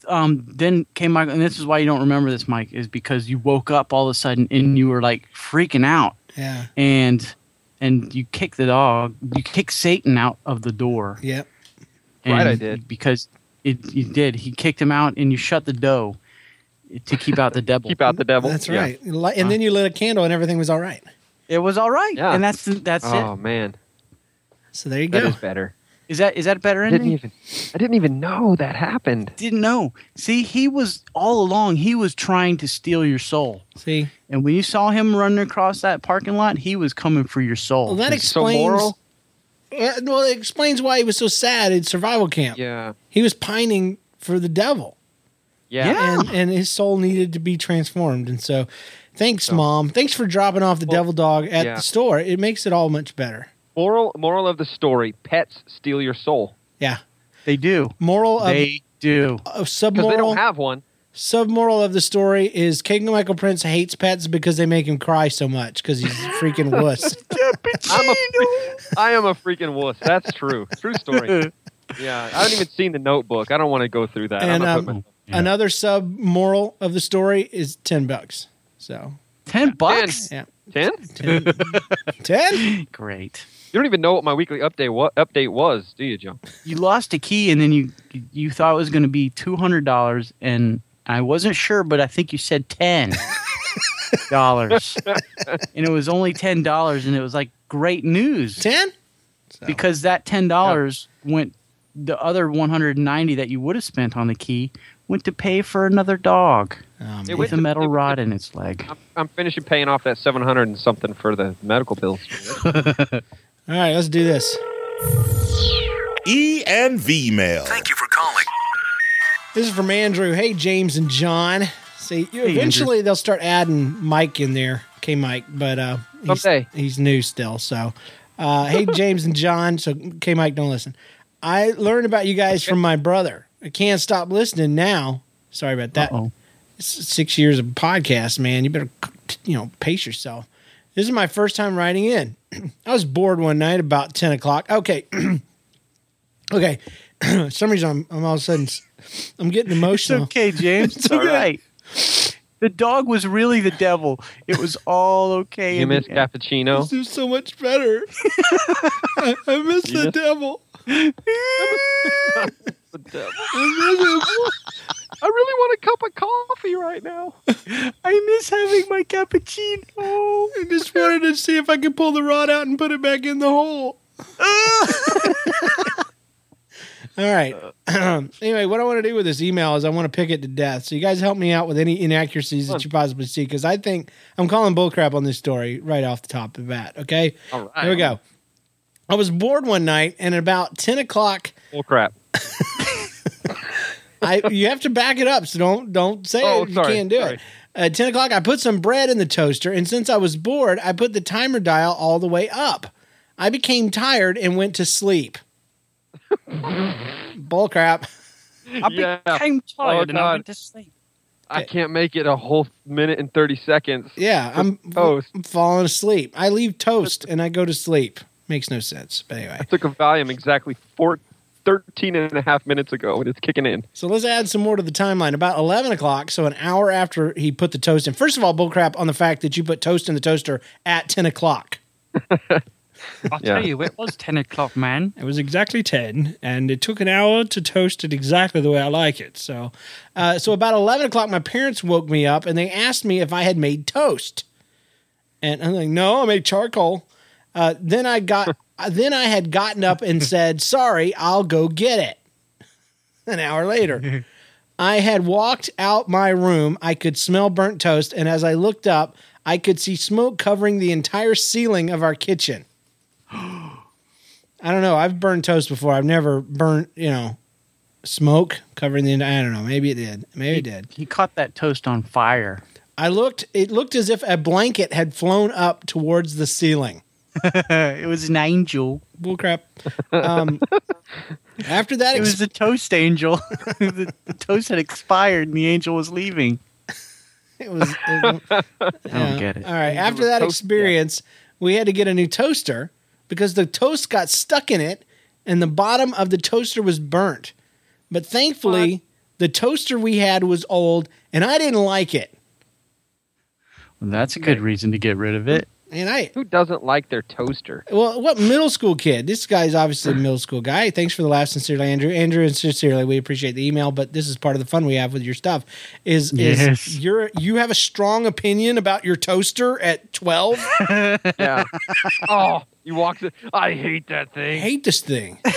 then came Michael, and this is why you don't remember this, Mike, is because you woke up all of a sudden and you were freaking out. Yeah. And you kicked the dog. You kicked Satan out of the door. Yep. Right, I did. Because you did. He kicked him out, and you shut the dough to keep out the devil. Keep out the devil. That's right. Yeah. And then you lit a candle, and everything was all right. It was all right. Yeah. And that's it. Oh, man. So there you go. That is better. Is that a better ending? I didn't even know that happened. Didn't know. See, he was all along. He was trying to steal your soul. See, and when you saw him running across that parking lot, he was coming for your soul. Well, that explains. So well, it explains why he was so sad in survival camp. Yeah, he was pining for the devil. Yeah. And his soul needed to be transformed. And so, thanks, Mom. Thanks for dropping off the devil dog at the store. It makes it all much better. Moral of the story, pets steal your soul. Yeah. They do. Submoral. Because they don't have one. Submoral of the story is K. Michael Prince hates pets because they make him cry so much because he's a freaking wuss. I am a freaking wuss. That's true. True story. Yeah. I haven't even seen the Notebook. I don't want to go through that. And, another sub moral of the story is $10. So $10? Yeah. 10? 10? 10? Great. You don't even know what my weekly update was, do you, John? You lost a key, and then you thought it was going to be $200, and I wasn't sure, but I think you said $10. And it was only $10, and it was like great news. 10? So. Because that $10 went – the other $190 that you would have spent on the key – went to pay for another dog with a metal rod in its leg. I'm finishing paying off that $700 and something for the medical bills. All right, let's do this. E&V mail. Thank you for calling. This is from Andrew. Hey, James and John. See, eventually Andrew. They'll start adding Mike in there. Okay, Mike, but he's new still. So, hey, James and John. So, K. Mike, don't listen. I learned about you guys from my brother. I can't stop listening now. Sorry about that. Uh-oh. 6 years of podcast, man. You better, pace yourself. This is my first time writing in. I was bored one night about 10 o'clock. Okay. For some reason, I'm all of a sudden, I'm getting emotional. It's okay, James. It's all right. The dog was really the devil. It was all okay. You missed cappuccino. This is so much better. I miss the devil. I really want a cup of coffee right now. I miss having my cappuccino. I just wanted to see if I could pull the rod out and put it back in the hole. All right. Anyway, what I want to do with this email is I want to pick it to death. So you guys help me out with any inaccuracies that you possibly see, because I think I'm calling bullcrap on this story right off the top of that. Okay? All right. Here we go. I was bored one night, and at about 10 o'clock... Bullcrap. You have to back it up, so don't say it. Sorry, you can't do it. At 10 o'clock, I put some bread in the toaster, and since I was bored, I put the timer dial all the way up. I became tired and went to sleep. Bullcrap. I became tired and I went to sleep. I can't make it a whole minute and 30 seconds. Yeah, I'm falling asleep. I leave toast and I go to sleep. Makes no sense, but anyway. I took a Valium exactly 13 and a half minutes ago, and it's kicking in. So let's add some more to the timeline. About 11 o'clock, so an hour after he put the toast in. First of all, bullcrap on the fact that you put toast in the toaster at 10 o'clock. I'll tell you, it was 10 o'clock, man. It was exactly 10, and it took an hour to toast it exactly the way I like it. So about 11 o'clock, my parents woke me up, and they asked me if I had made toast. And I'm like, no, I made charcoal. Then I had gotten up and said, sorry, I'll go get it. An hour later, I had walked out my room. I could smell burnt toast. And as I looked up, I could see smoke covering the entire ceiling of our kitchen. I don't know. I've burned toast before. I've never burnt, smoke covering the entire. I don't know. Maybe it did. He caught that toast on fire. It looked as if a blanket had flown up towards the ceiling. It was an angel. Bullcrap. After that, it was the toast angel. The toast had expired, and the angel was leaving. I don't get it. All right. After that experience, we had to get a new toaster because the toast got stuck in it, and the bottom of the toaster was burnt. But thankfully, the toaster we had was old, and I didn't like it. Well, that's a good reason to get rid of it. Who doesn't like their toaster? Well, what middle school kid? This guy's obviously a middle school guy. Thanks for the laugh, sincerely, Andrew. Andrew, and sincerely, we appreciate the email, but this is part of the fun we have with your stuff. You have a strong opinion about your toaster at 12? Yeah. Oh, You walked in. I hate that thing. I hate this thing. I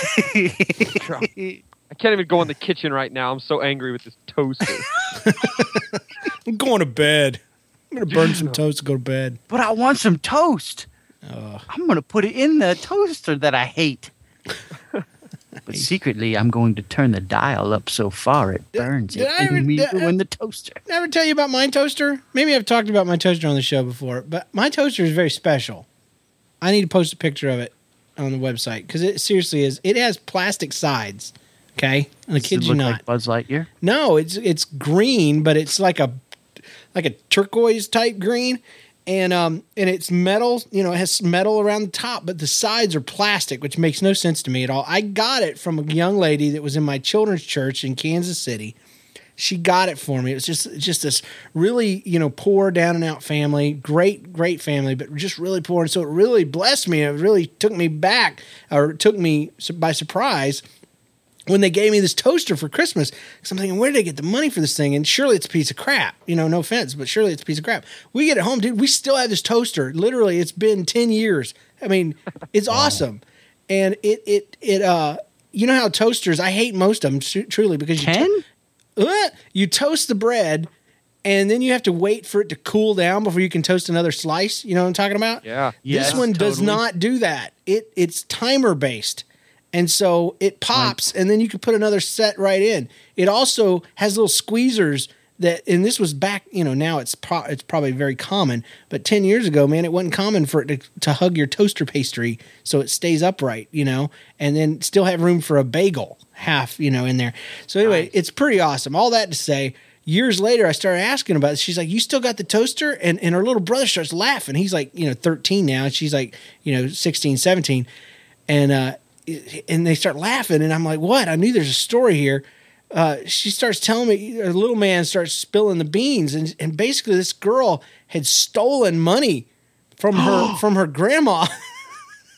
can't even go in the kitchen right now. I'm so angry with this toaster. I'm going to bed. I'm going to burn some toast and go to bed. But I want some toast. I'm going to put it in the toaster that I hate. But secretly, I'm going to turn the dial up so far it burns it and we ruin the toaster. Did I ever tell you about my toaster? Maybe I've talked about my toaster on the show before, but my toaster is very special. I need to post a picture of it on the website because it seriously is. It has plastic sides, okay? And I kid you not. Does it look like Buzz Lightyear? No, it's green, but it's like a turquoise-type green. And it's metal, you know, it has metal around the top, but the sides are plastic, which makes no sense to me at all. I got it from a young lady that was in my children's church in Kansas City. She got it for me. It was just this really, you know, poor down and out family, great family, but just really poor. And so it really blessed me. It really took me by surprise when they gave me this toaster for Christmas. Because I'm thinking, where did they get the money for this thing? And surely it's a piece of crap. You know, no offense, but surely it's a piece of crap. We get it home, dude. We still have this toaster. Literally, it's been 10 years. I mean, it's awesome. And it you know how toasters, I hate most of them, truly, because you toast the bread, and then you have to wait for it to cool down before you can toast another slice. You know what I'm talking about? Yeah. This one does not do that. It's timer-based. And so it pops, and then you can put another set right in. It also has little squeezers that, and this was back, you know, now it's probably very common, but 10 years ago, man, it wasn't common for it to hug your toaster pastry so it stays upright, you know, and then still have room for a bagel half, you know, in there. So anyway, it's pretty awesome. All that to say, years later, I started asking about it. She's like, you still got the toaster? And her little brother starts laughing. He's like, you know, 13 now, and she's like, you know, 16, 17. And they start laughing, and I'm like, what? I knew there's a story here. She starts telling me, a little man starts spilling the beans, and basically this girl had stolen money from her grandma,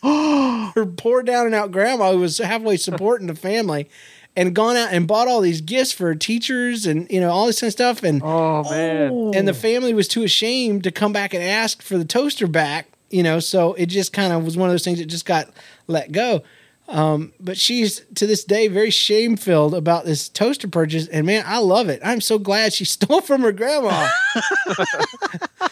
her poor down and out grandma who was halfway supporting the family, and gone out and bought all these gifts for her teachers and, you know, all this kind of stuff. And man. And the family was too ashamed to come back and ask for the toaster back, you know, so it just kind of was one of those things that just got let go. But she's to this day very shame-filled about this toaster purchase, and man, I love it. I'm so glad she stole from her grandma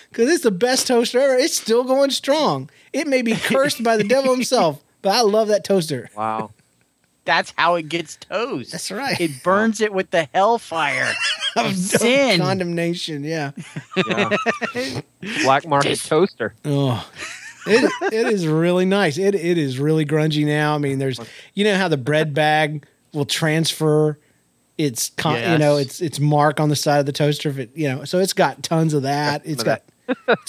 because it's the best toaster ever. It's still going strong. It may be cursed by the devil himself, but I love that toaster. Wow, that's how it gets toast. That's right. It burns it with the hellfire of sin, condemnation. Yeah. Black market toaster. Oh. It is really nice. It is really grungy now. I mean, there's, you know how the bread bag will transfer its you know, its mark on the side of the toaster if it, you know. So it's got tons of that. It's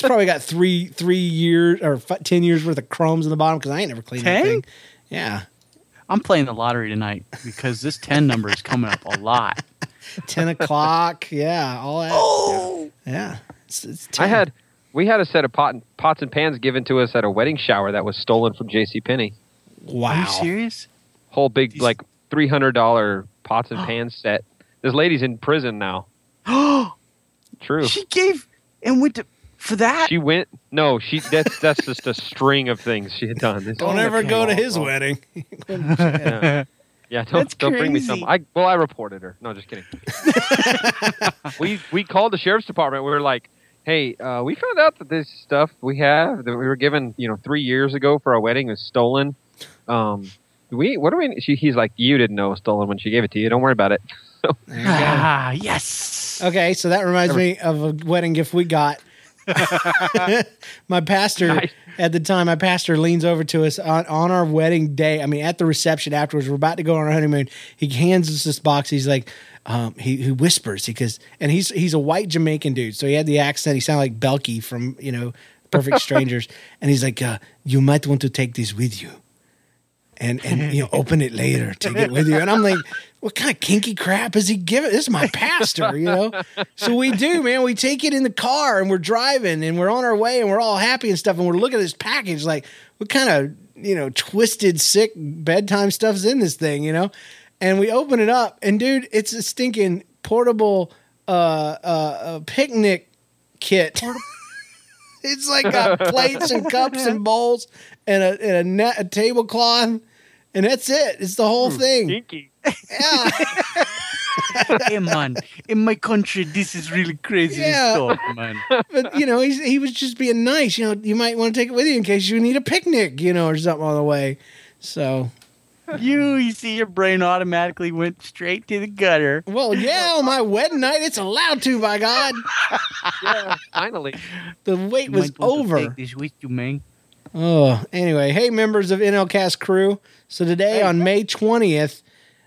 probably got three years or 10 years worth of crumbs in the bottom because I ain't never cleaned anything. Yeah. I'm playing the lottery tonight because this 10 number is coming up a lot. 10 o'clock, yeah, all that. Oh! Yeah. It's 10. We had a set of pots and pans given to us at a wedding shower that was stolen from JCPenney. Wow. Are you serious? Whole big, like, $300 pots and pans set. This lady's in prison now. True. She gave and went to, for that? She went. No, that's just a string of things she had done. Don't ever go to his wedding. Yeah, don't bring me some. I reported her. No, just kidding. We called the sheriff's department. We were like, hey, we found out that this stuff we have that we were given, you know, 3 years ago for our wedding was stolen. He's like, you didn't know it was stolen when she gave it to you. Don't worry about it. Yes. Okay, so that reminds me of a wedding gift we got. My pastor at the time, leans over to us on our wedding day. I mean, at the reception afterwards, we're about to go on our honeymoon. He hands us this box. He's like, he whispers because, and he's a white Jamaican dude, so he had the accent. He sounded like Belky from, you know, Perfect Strangers, and he's like, you might want to take this with you, and you know, open it later, take it with you. And I'm like, what kind of kinky crap is he giving? This is my pastor, you know. So we do, man. We take it in the car, and we're driving, and we're on our way, and we're all happy and stuff, and we're looking at this package, like, what kind of, you know, twisted, sick bedtime stuff's in this thing, you know. And we open it up, and dude, it's a stinking portable picnic kit. It's like got plates and cups and bowls and a net, a tablecloth, and that's it. It's the whole thing. Stinky. Yeah. Hey man, in my country this is really crazy stuff, man. But you know, he was just being nice. You know, you might want to take it with you in case you need a picnic, you know, or something on the way. So you see, your brain automatically went straight to the gutter. Well, yeah, on my wedding night, it's allowed to, by God. Yeah, finally, the wait was over. Take this with you, man. Oh, anyway, hey, members of NLCast crew. So today on May 20th,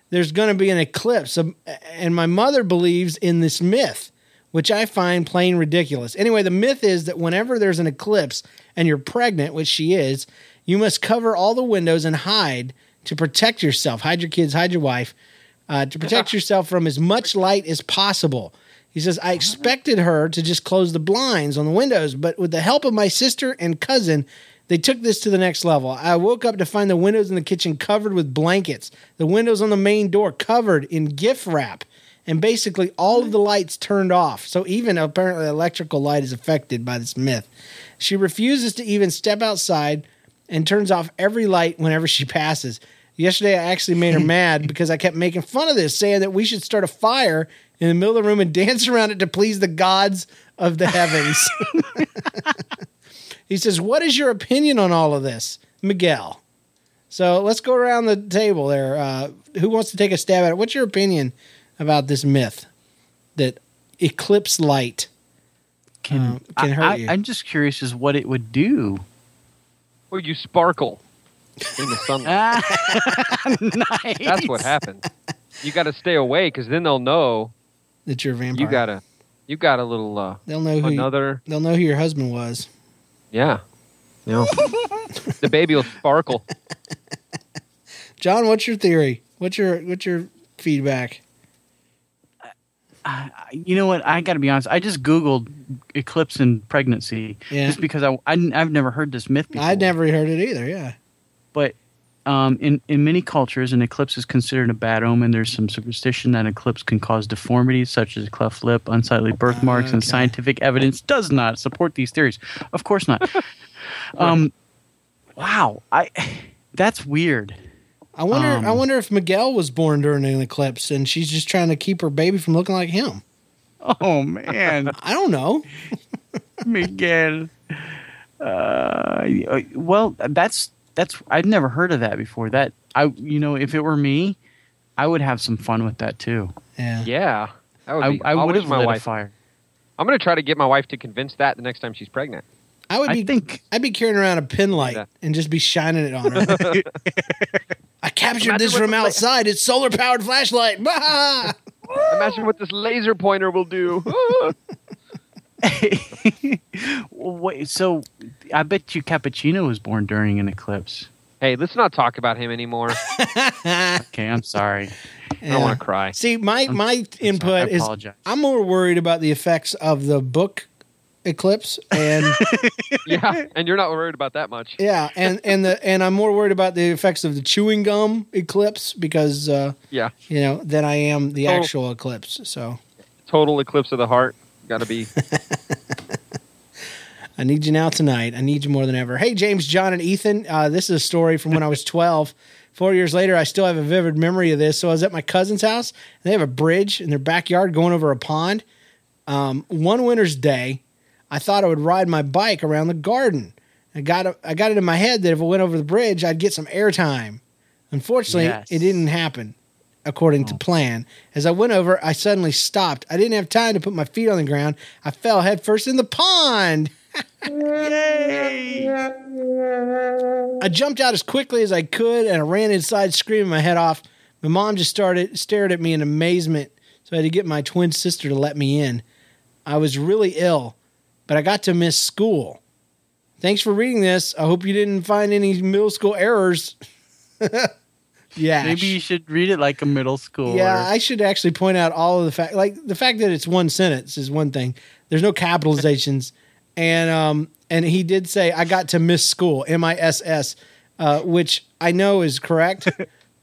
there's going to be an eclipse, and my mother believes in this myth, which I find plain ridiculous. Anyway, the myth is that whenever there's an eclipse and you're pregnant, which she is, you must cover all the windows and hide to protect yourself. Hide your kids, hide your wife, to protect yourself from as much light as possible. He says, I expected her to just close the blinds on the windows, but with the help of my sister and cousin, they took this to the next level. I woke up to find the windows in the kitchen covered with blankets, the windows on the main door covered in gift wrap, and basically all of the lights turned off. So even apparently electrical light is affected by this myth. She refuses to even step outside and turns off every light whenever she passes. Yesterday, I actually made her mad because I kept making fun of this, saying that we should start a fire in the middle of the room and dance around it to please the gods of the heavens. He says, what is your opinion on all of this, Miguel? So let's go around the table there. Who wants to take a stab at it? What's your opinion about this myth that eclipse light can hurt you? I'm just curious as what it would do. Or you sparkle in the sunlight. Nice. That's what happens. You got to stay away because then they'll know that you're a vampire. You got a little. They'll know They'll know who your husband was. Yeah. No. The baby will sparkle. John, what's your theory? What's your feedback? You know what? I got to be honest. I just Googled eclipse and pregnancy just because I've never heard this myth before. I'd never heard it either, yeah. But in many cultures, an eclipse is considered a bad omen. There's some superstition that an eclipse can cause deformities such as cleft lip, unsightly birthmarks, and scientific evidence does not support these theories. Of course not. Wow. That's weird. I wonder if Miguel was born during an eclipse and she's just trying to keep her baby from looking like him. Oh, man. I don't know. Miguel. Well, that's I'd never heard of that before. That if it were me, I would have some fun with that too. Yeah. Yeah. I would have lit a fire. I'm going to try to get my wife to convince that the next time she's pregnant. I'd be carrying around a pin light and just be shining it on her. I captured this from outside. It's solar powered flashlight. Imagine what this laser pointer will do. Wait, so I bet you Cappuccino was born during an eclipse. Hey, let's not talk about him anymore. Okay, I'm sorry. I don't want to cry. See, my input is I'm more worried about the effects of the book eclipse and yeah, and you're not worried about that much. Yeah, and I'm more worried about the effects of the chewing gum eclipse because than I am the actual eclipse. So total eclipse of the heart. Got to be. I need you now tonight. I need you more than ever. Hey, James, John, and Ethan. This is a story from when I was 12. 4 years later, I still have a vivid memory of this. So I was at my cousin's house, and they have a bridge in their backyard going over a pond. One winter's day, I thought I would ride my bike around the garden. I got it in my head that if I went over the bridge, I'd get some airtime. Unfortunately, it didn't happen according to plan. As I went over, I suddenly stopped. I didn't have time to put my feet on the ground. I fell headfirst in the pond. Yay! I jumped out as quickly as I could, and I ran inside screaming my head off. My mom just stared at me in amazement, so I had to get my twin sister to let me in. I was really ill, but I got to miss school. Thanks for reading this. I hope you didn't find any middle school errors. Yeah, maybe you should read it like a middle school. Yeah, I should actually point out all of the fact, like the fact that it's one sentence is one thing. There's no capitalizations, and he did say I got to miss school, MISS, which I know is correct,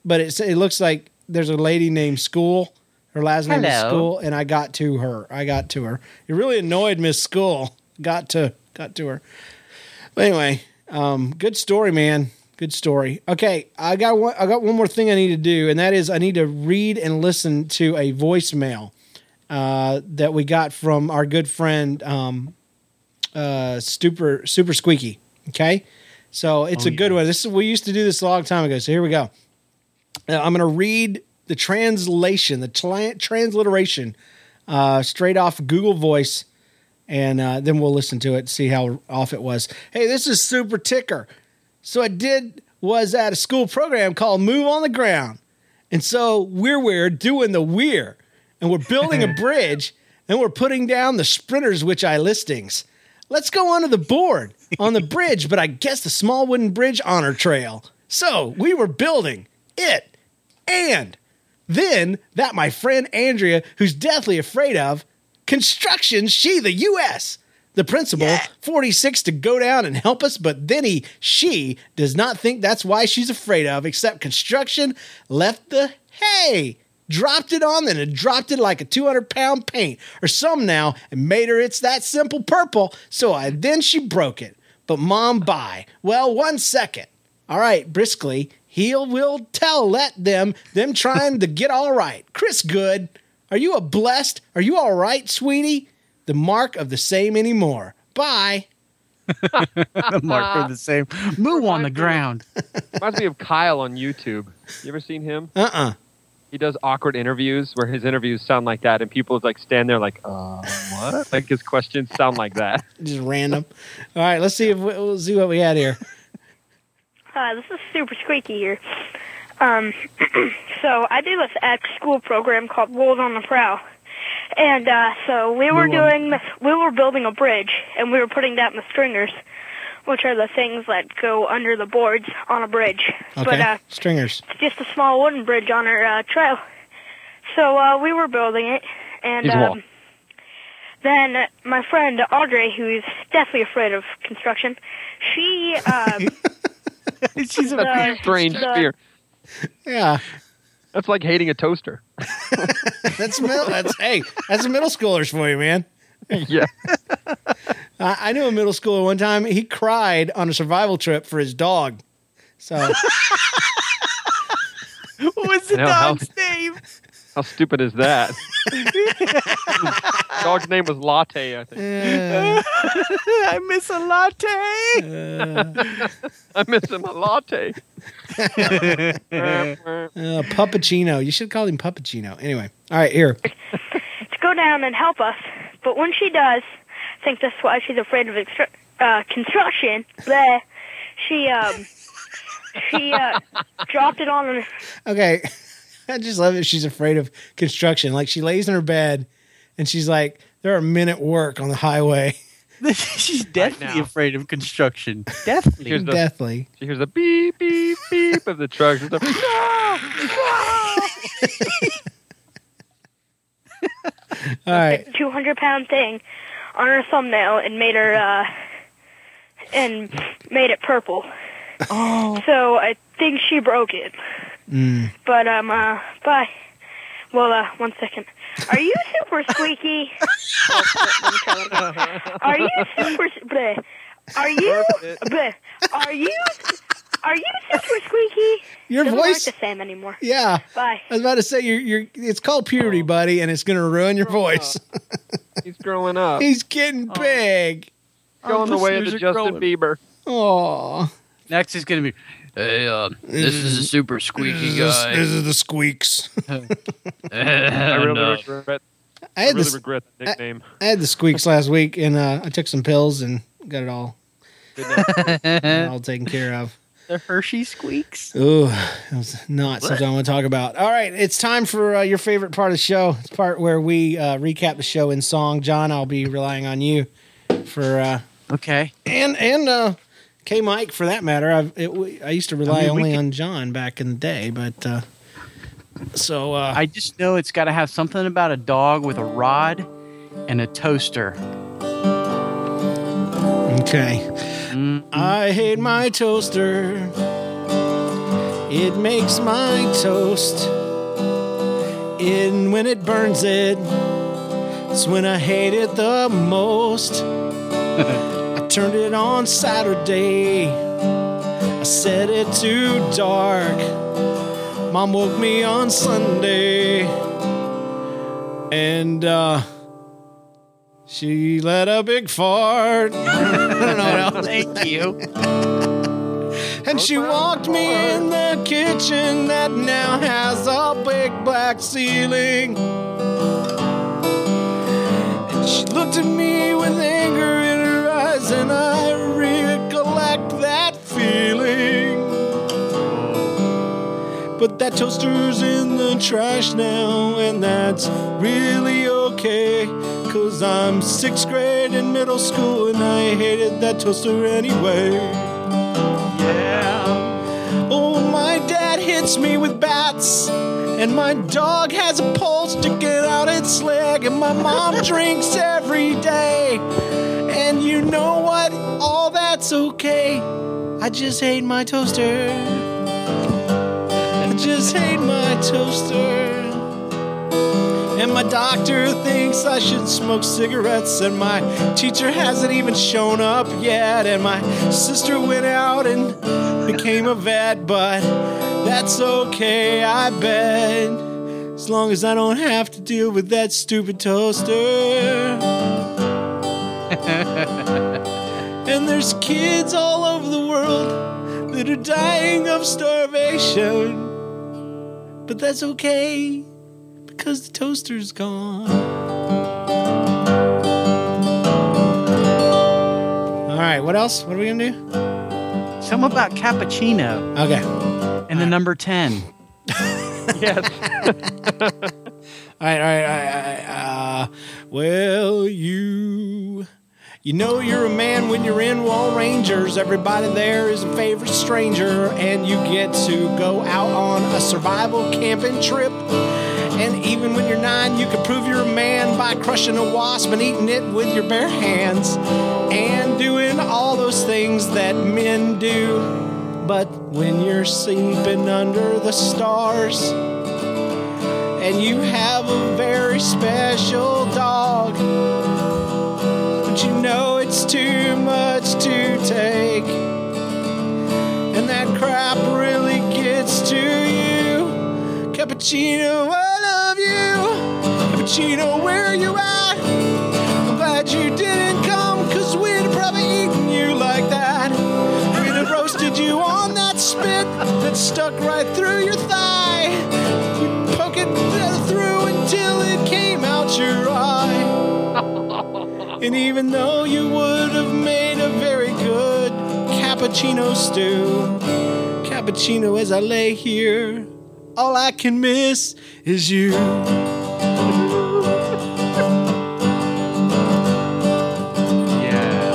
but it looks like there's a lady named School. Her last name is School, and I got to her. It really annoyed Miss School. Got to got to her. But anyway, good story, man. Good story. Okay, I got one more thing I need to do, and that is I need to read and listen to a voicemail that we got from our good friend Super Squeaky. Okay, so it's a good one. This is, we used to do this a long time ago. So here we go. I'm going to read the translation, the transliteration, straight off Google Voice, and then we'll listen to it, see how off it was. Hey, this is Super Ticker. So I was at a school program called Move on the Ground. And so we're doing the weir. And we're building a bridge. And we're putting down the sprinters, which I listings. Let's go onto the board on the bridge, but I guess the small wooden bridge honor trail. So we were building it. And then that my friend Andrea, who's deathly afraid of construction, she the U.S., the principal, 46, to go down and help us, but then she does not think that's why she's afraid of, except construction, left the hay, dropped it on, then it dropped it like a 200-pound paint or some now, and made her it's that simple purple, so then she broke it. But Mom, bye. Well, 1 second. All right, briskly, heel will tell, let them trying to get all right. Chris Good, are you a blessed? Are you all right, sweetie? The mark of the same anymore. Bye. The mark of the same. Move on the ground. Reminds me of Kyle on YouTube. You ever seen him? He does awkward interviews where his interviews sound like that, and people like stand there like, what? Like his questions sound like that. Just random. All right, let's see we'll see what we had here. This is Super Squeaky here. So I do this at-school program called Wolves on the Prowl. And so we were building a bridge, and we were putting down the stringers, which are the things that go under the boards on a bridge. Okay. But, stringers. It's just a small wooden bridge on our trail. So we were building it, and then my friend Audrey, who's deathly afraid of construction, she she's a strange fear. Yeah. That's like hating a toaster. That's middle schoolers for you, man. Yeah. I knew a middle schooler one time. He cried on a survival trip for his dog. So what was the dog's name? How stupid is that? Dog's name was Latte, I think. I miss a latte. I miss him a latte. Puppuccino. You should call him Puppuccino. Anyway, all right, here. To go down and help us, but when she does, I think that's why she's afraid of construction. Bleh. She dropped it on her. Okay. I just love it. She's afraid of construction. Like she lays in her bed and she's like, there are men at work on the highway. She's definitely afraid of construction. Definitely. Deathly. She hears the beep, beep, beep of the trucks. And stuff. All right. 200-pound thing on her thumbnail and made her, and made it purple. Oh. So I think she broke it. Mm. But, bye. Well, 1 second. Are you super squeaky? Are you super... Bleh. Are you super squeaky? Your doesn't voice... Doesn't work the same anymore. Yeah. Bye. I was about to say, it's called puberty, buddy, and it's going to ruin your voice. He's growing up. He's getting big. Going the way of the Justin Bieber. Aw. Next is going to be... Hey, this is a super squeaky guy. This is the squeaks. I really regret the nickname. I had the squeaks last week, and I took some pills and got it all, taken care of. The Hershey squeaks? Ooh, that was not something I want to talk about. All right, it's time for your favorite part of the show. It's the part where we recap the show in song. John, I'll be relying on you for... okay. And K. Mike, for that matter. I used to rely on John back in the day, but I just know it's got to have something about a dog with a rod and a toaster. Okay. Mm-hmm. I hate my toaster. It makes my toast. And when it burns it's when I hate it the most. turned it on Saturday. I set it to dark. Mom woke me on Sunday. And, she let a big fart. I don't know what else. Thank you. And she walked me in the kitchen that now has a big black ceiling. And she looked at me with anger in her eyes, and I recollect that feeling. But that toaster's in the trash now, and that's really okay, 'cause I'm 6th grade in middle school, and I hated that toaster anyway. Oh, my dad hits me with bats, and my dog has a pole sticking out its leg, and my mom drinks every day. And you know what? All that's okay. I just hate my toaster. I just hate my toaster. And my doctor thinks I should smoke cigarettes, and my teacher hasn't even shown up yet, and my sister went out and became a vet, but that's okay, I bet, as long as I don't have to deal with that stupid toaster. And there's kids all over the world that are dying of starvation, but that's okay, because the toaster's gone. All right, what else? What are we going to do? Something about cappuccino. Okay. And the number 10. Yes. All right. Well, you know you're a man when you're in Royal Rangers. Everybody there is a favorite stranger, and you get to go out on a survival camping trip. And even when you're 9, you can prove you're a man by crushing a wasp and eating it with your bare hands and doing all those things that men do. But when you're sleeping under the stars and you have a very special dog, but you know it's too much to take, and that crap really gets to you. Cappuccino, I love you. Cappuccino, where are you at? I'm glad you didn't come, 'cause we'd have probably eaten you like that. We'd have roasted you on that spit that stuck right through your thigh. We'd poke it through until it came out your eye. And even though you would have made a very good cappuccino stew, cappuccino, as I lay here, all I can miss is you. Yeah.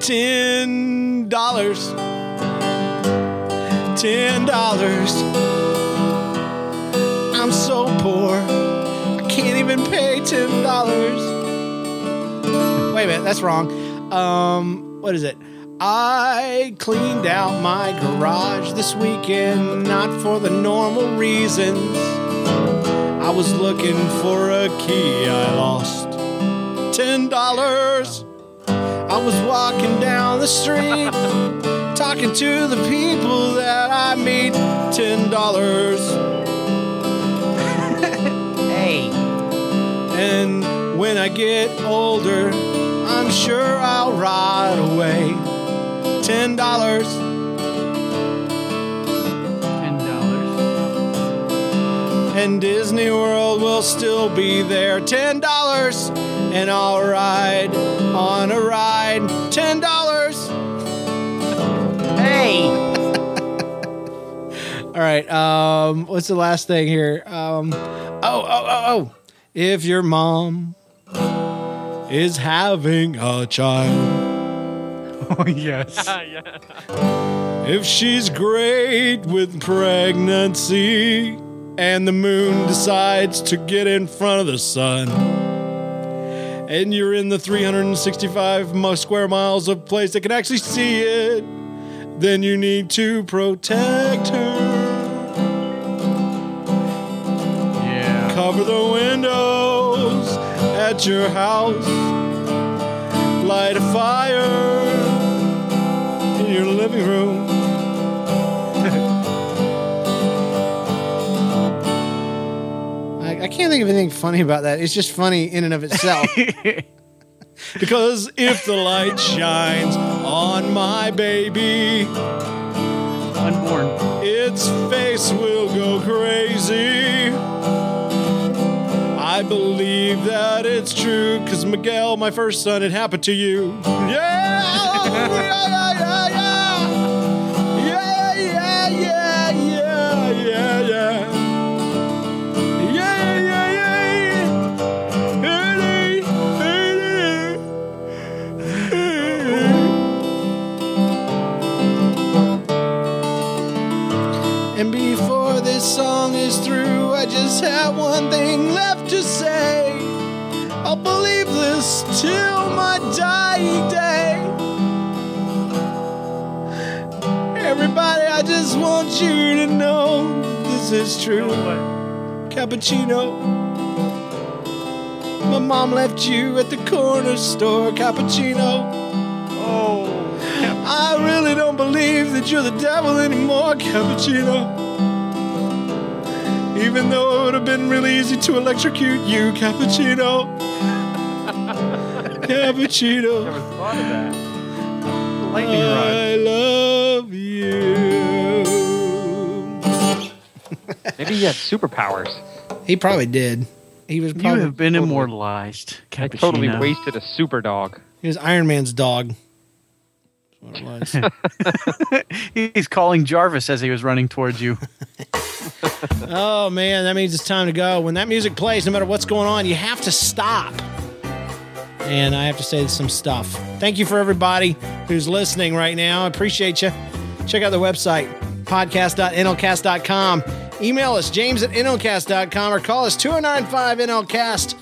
$10. $10. I'm so poor, I can't even pay $10. Wait a minute, that's wrong. What is it? I cleaned out my garage this weekend, not for the normal reasons. I was looking for a key I lost. $10. I was walking down the street, talking to the people that I meet. $10. Hey. And when I get older, I'm sure I'll ride away. $10. $10. And Disney World will still be there. $10. And I'll ride on a ride. $10. Hey. All right. What's the last thing here? If your mom is having a child. Oh, yes. If she's great with pregnancy and the moon decides to get in front of the sun and you're in the 365 square miles of place that can actually see it, then you need to protect her. Yeah. Cover the windows at your house. light a fire in your living room. I can't think of anything funny about that. It's just funny in and of itself. Because if the light shines on my baby, unborn, its face will go crazy. I believe that it's true, because Miguel, my first son, it happened to you. Yeah! Oh, yeah, yeah, yeah, yeah, yeah, yeah, yeah, yeah, yeah. And before this song is through, I just have one thing left to say. I'll believe this till my dying day. Everybody, I just want you to know this is true. Cappuccino. My mom left you at the corner store. Cappuccino. Oh. I really don't believe that you're the devil anymore, Cappuccino. Even though it would have been really easy to electrocute you, Cappuccino. Cappuccino. Never thought of that. Lightning rod. I love you. Maybe he had superpowers. He probably did. He was. Probably you have been immortalized, Cappuccino. I totally wasted a super dog. He was Iron Man's dog. What it was. He's calling Jarvis as he was running towards you. Oh man, that means it's time to go. When that music plays, no matter what's going on, you have to stop. And I have to say some stuff. Thank you for everybody who's listening right now. I appreciate you. Check out the website, podcast.nlcast.com. Email us, james@nlcast.com, or call us 2095-NLCast.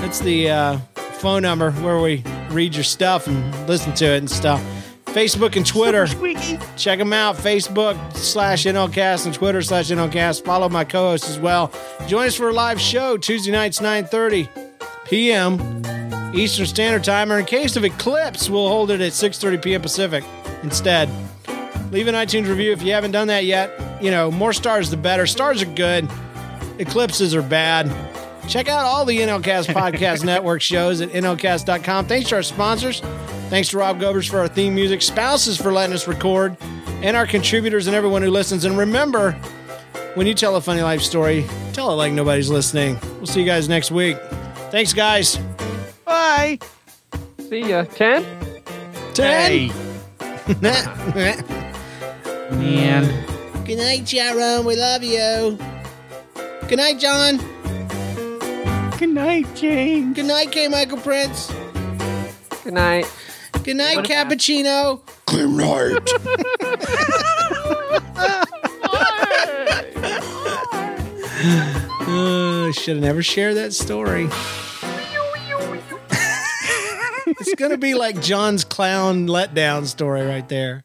That's the phone number where we read your stuff and listen to it and stuff. Facebook and Twitter. Check them out. Facebook.com/NLCast and Twitter.com/NLCast. Follow my co-host as well. Join us for a live show Tuesday nights, 9:30 p.m. Eastern Standard Time. Or in case of eclipse, we'll hold it at 6:30 p.m. Pacific instead. Leave an iTunes review if you haven't done that yet. You know, more stars the better. Stars are good. Eclipses are bad. Check out all the NLCast Podcast Network shows at NLCast.com. Thanks to our sponsors. Thanks to Rob Gobers for our theme music, spouses for letting us record, and our contributors and everyone who listens. And remember, when you tell a funny life story, tell it like nobody's listening. We'll see you guys next week. Thanks, guys. Bye. See ya. 10? Man. Good night, Jaron. We love you. Good night, John. Good night, James. Good night, K. Michael Prince. Good night. Good night, what Cappuccino. Good night. Should have never shared that story. It's going to be like John's clown letdown story right there.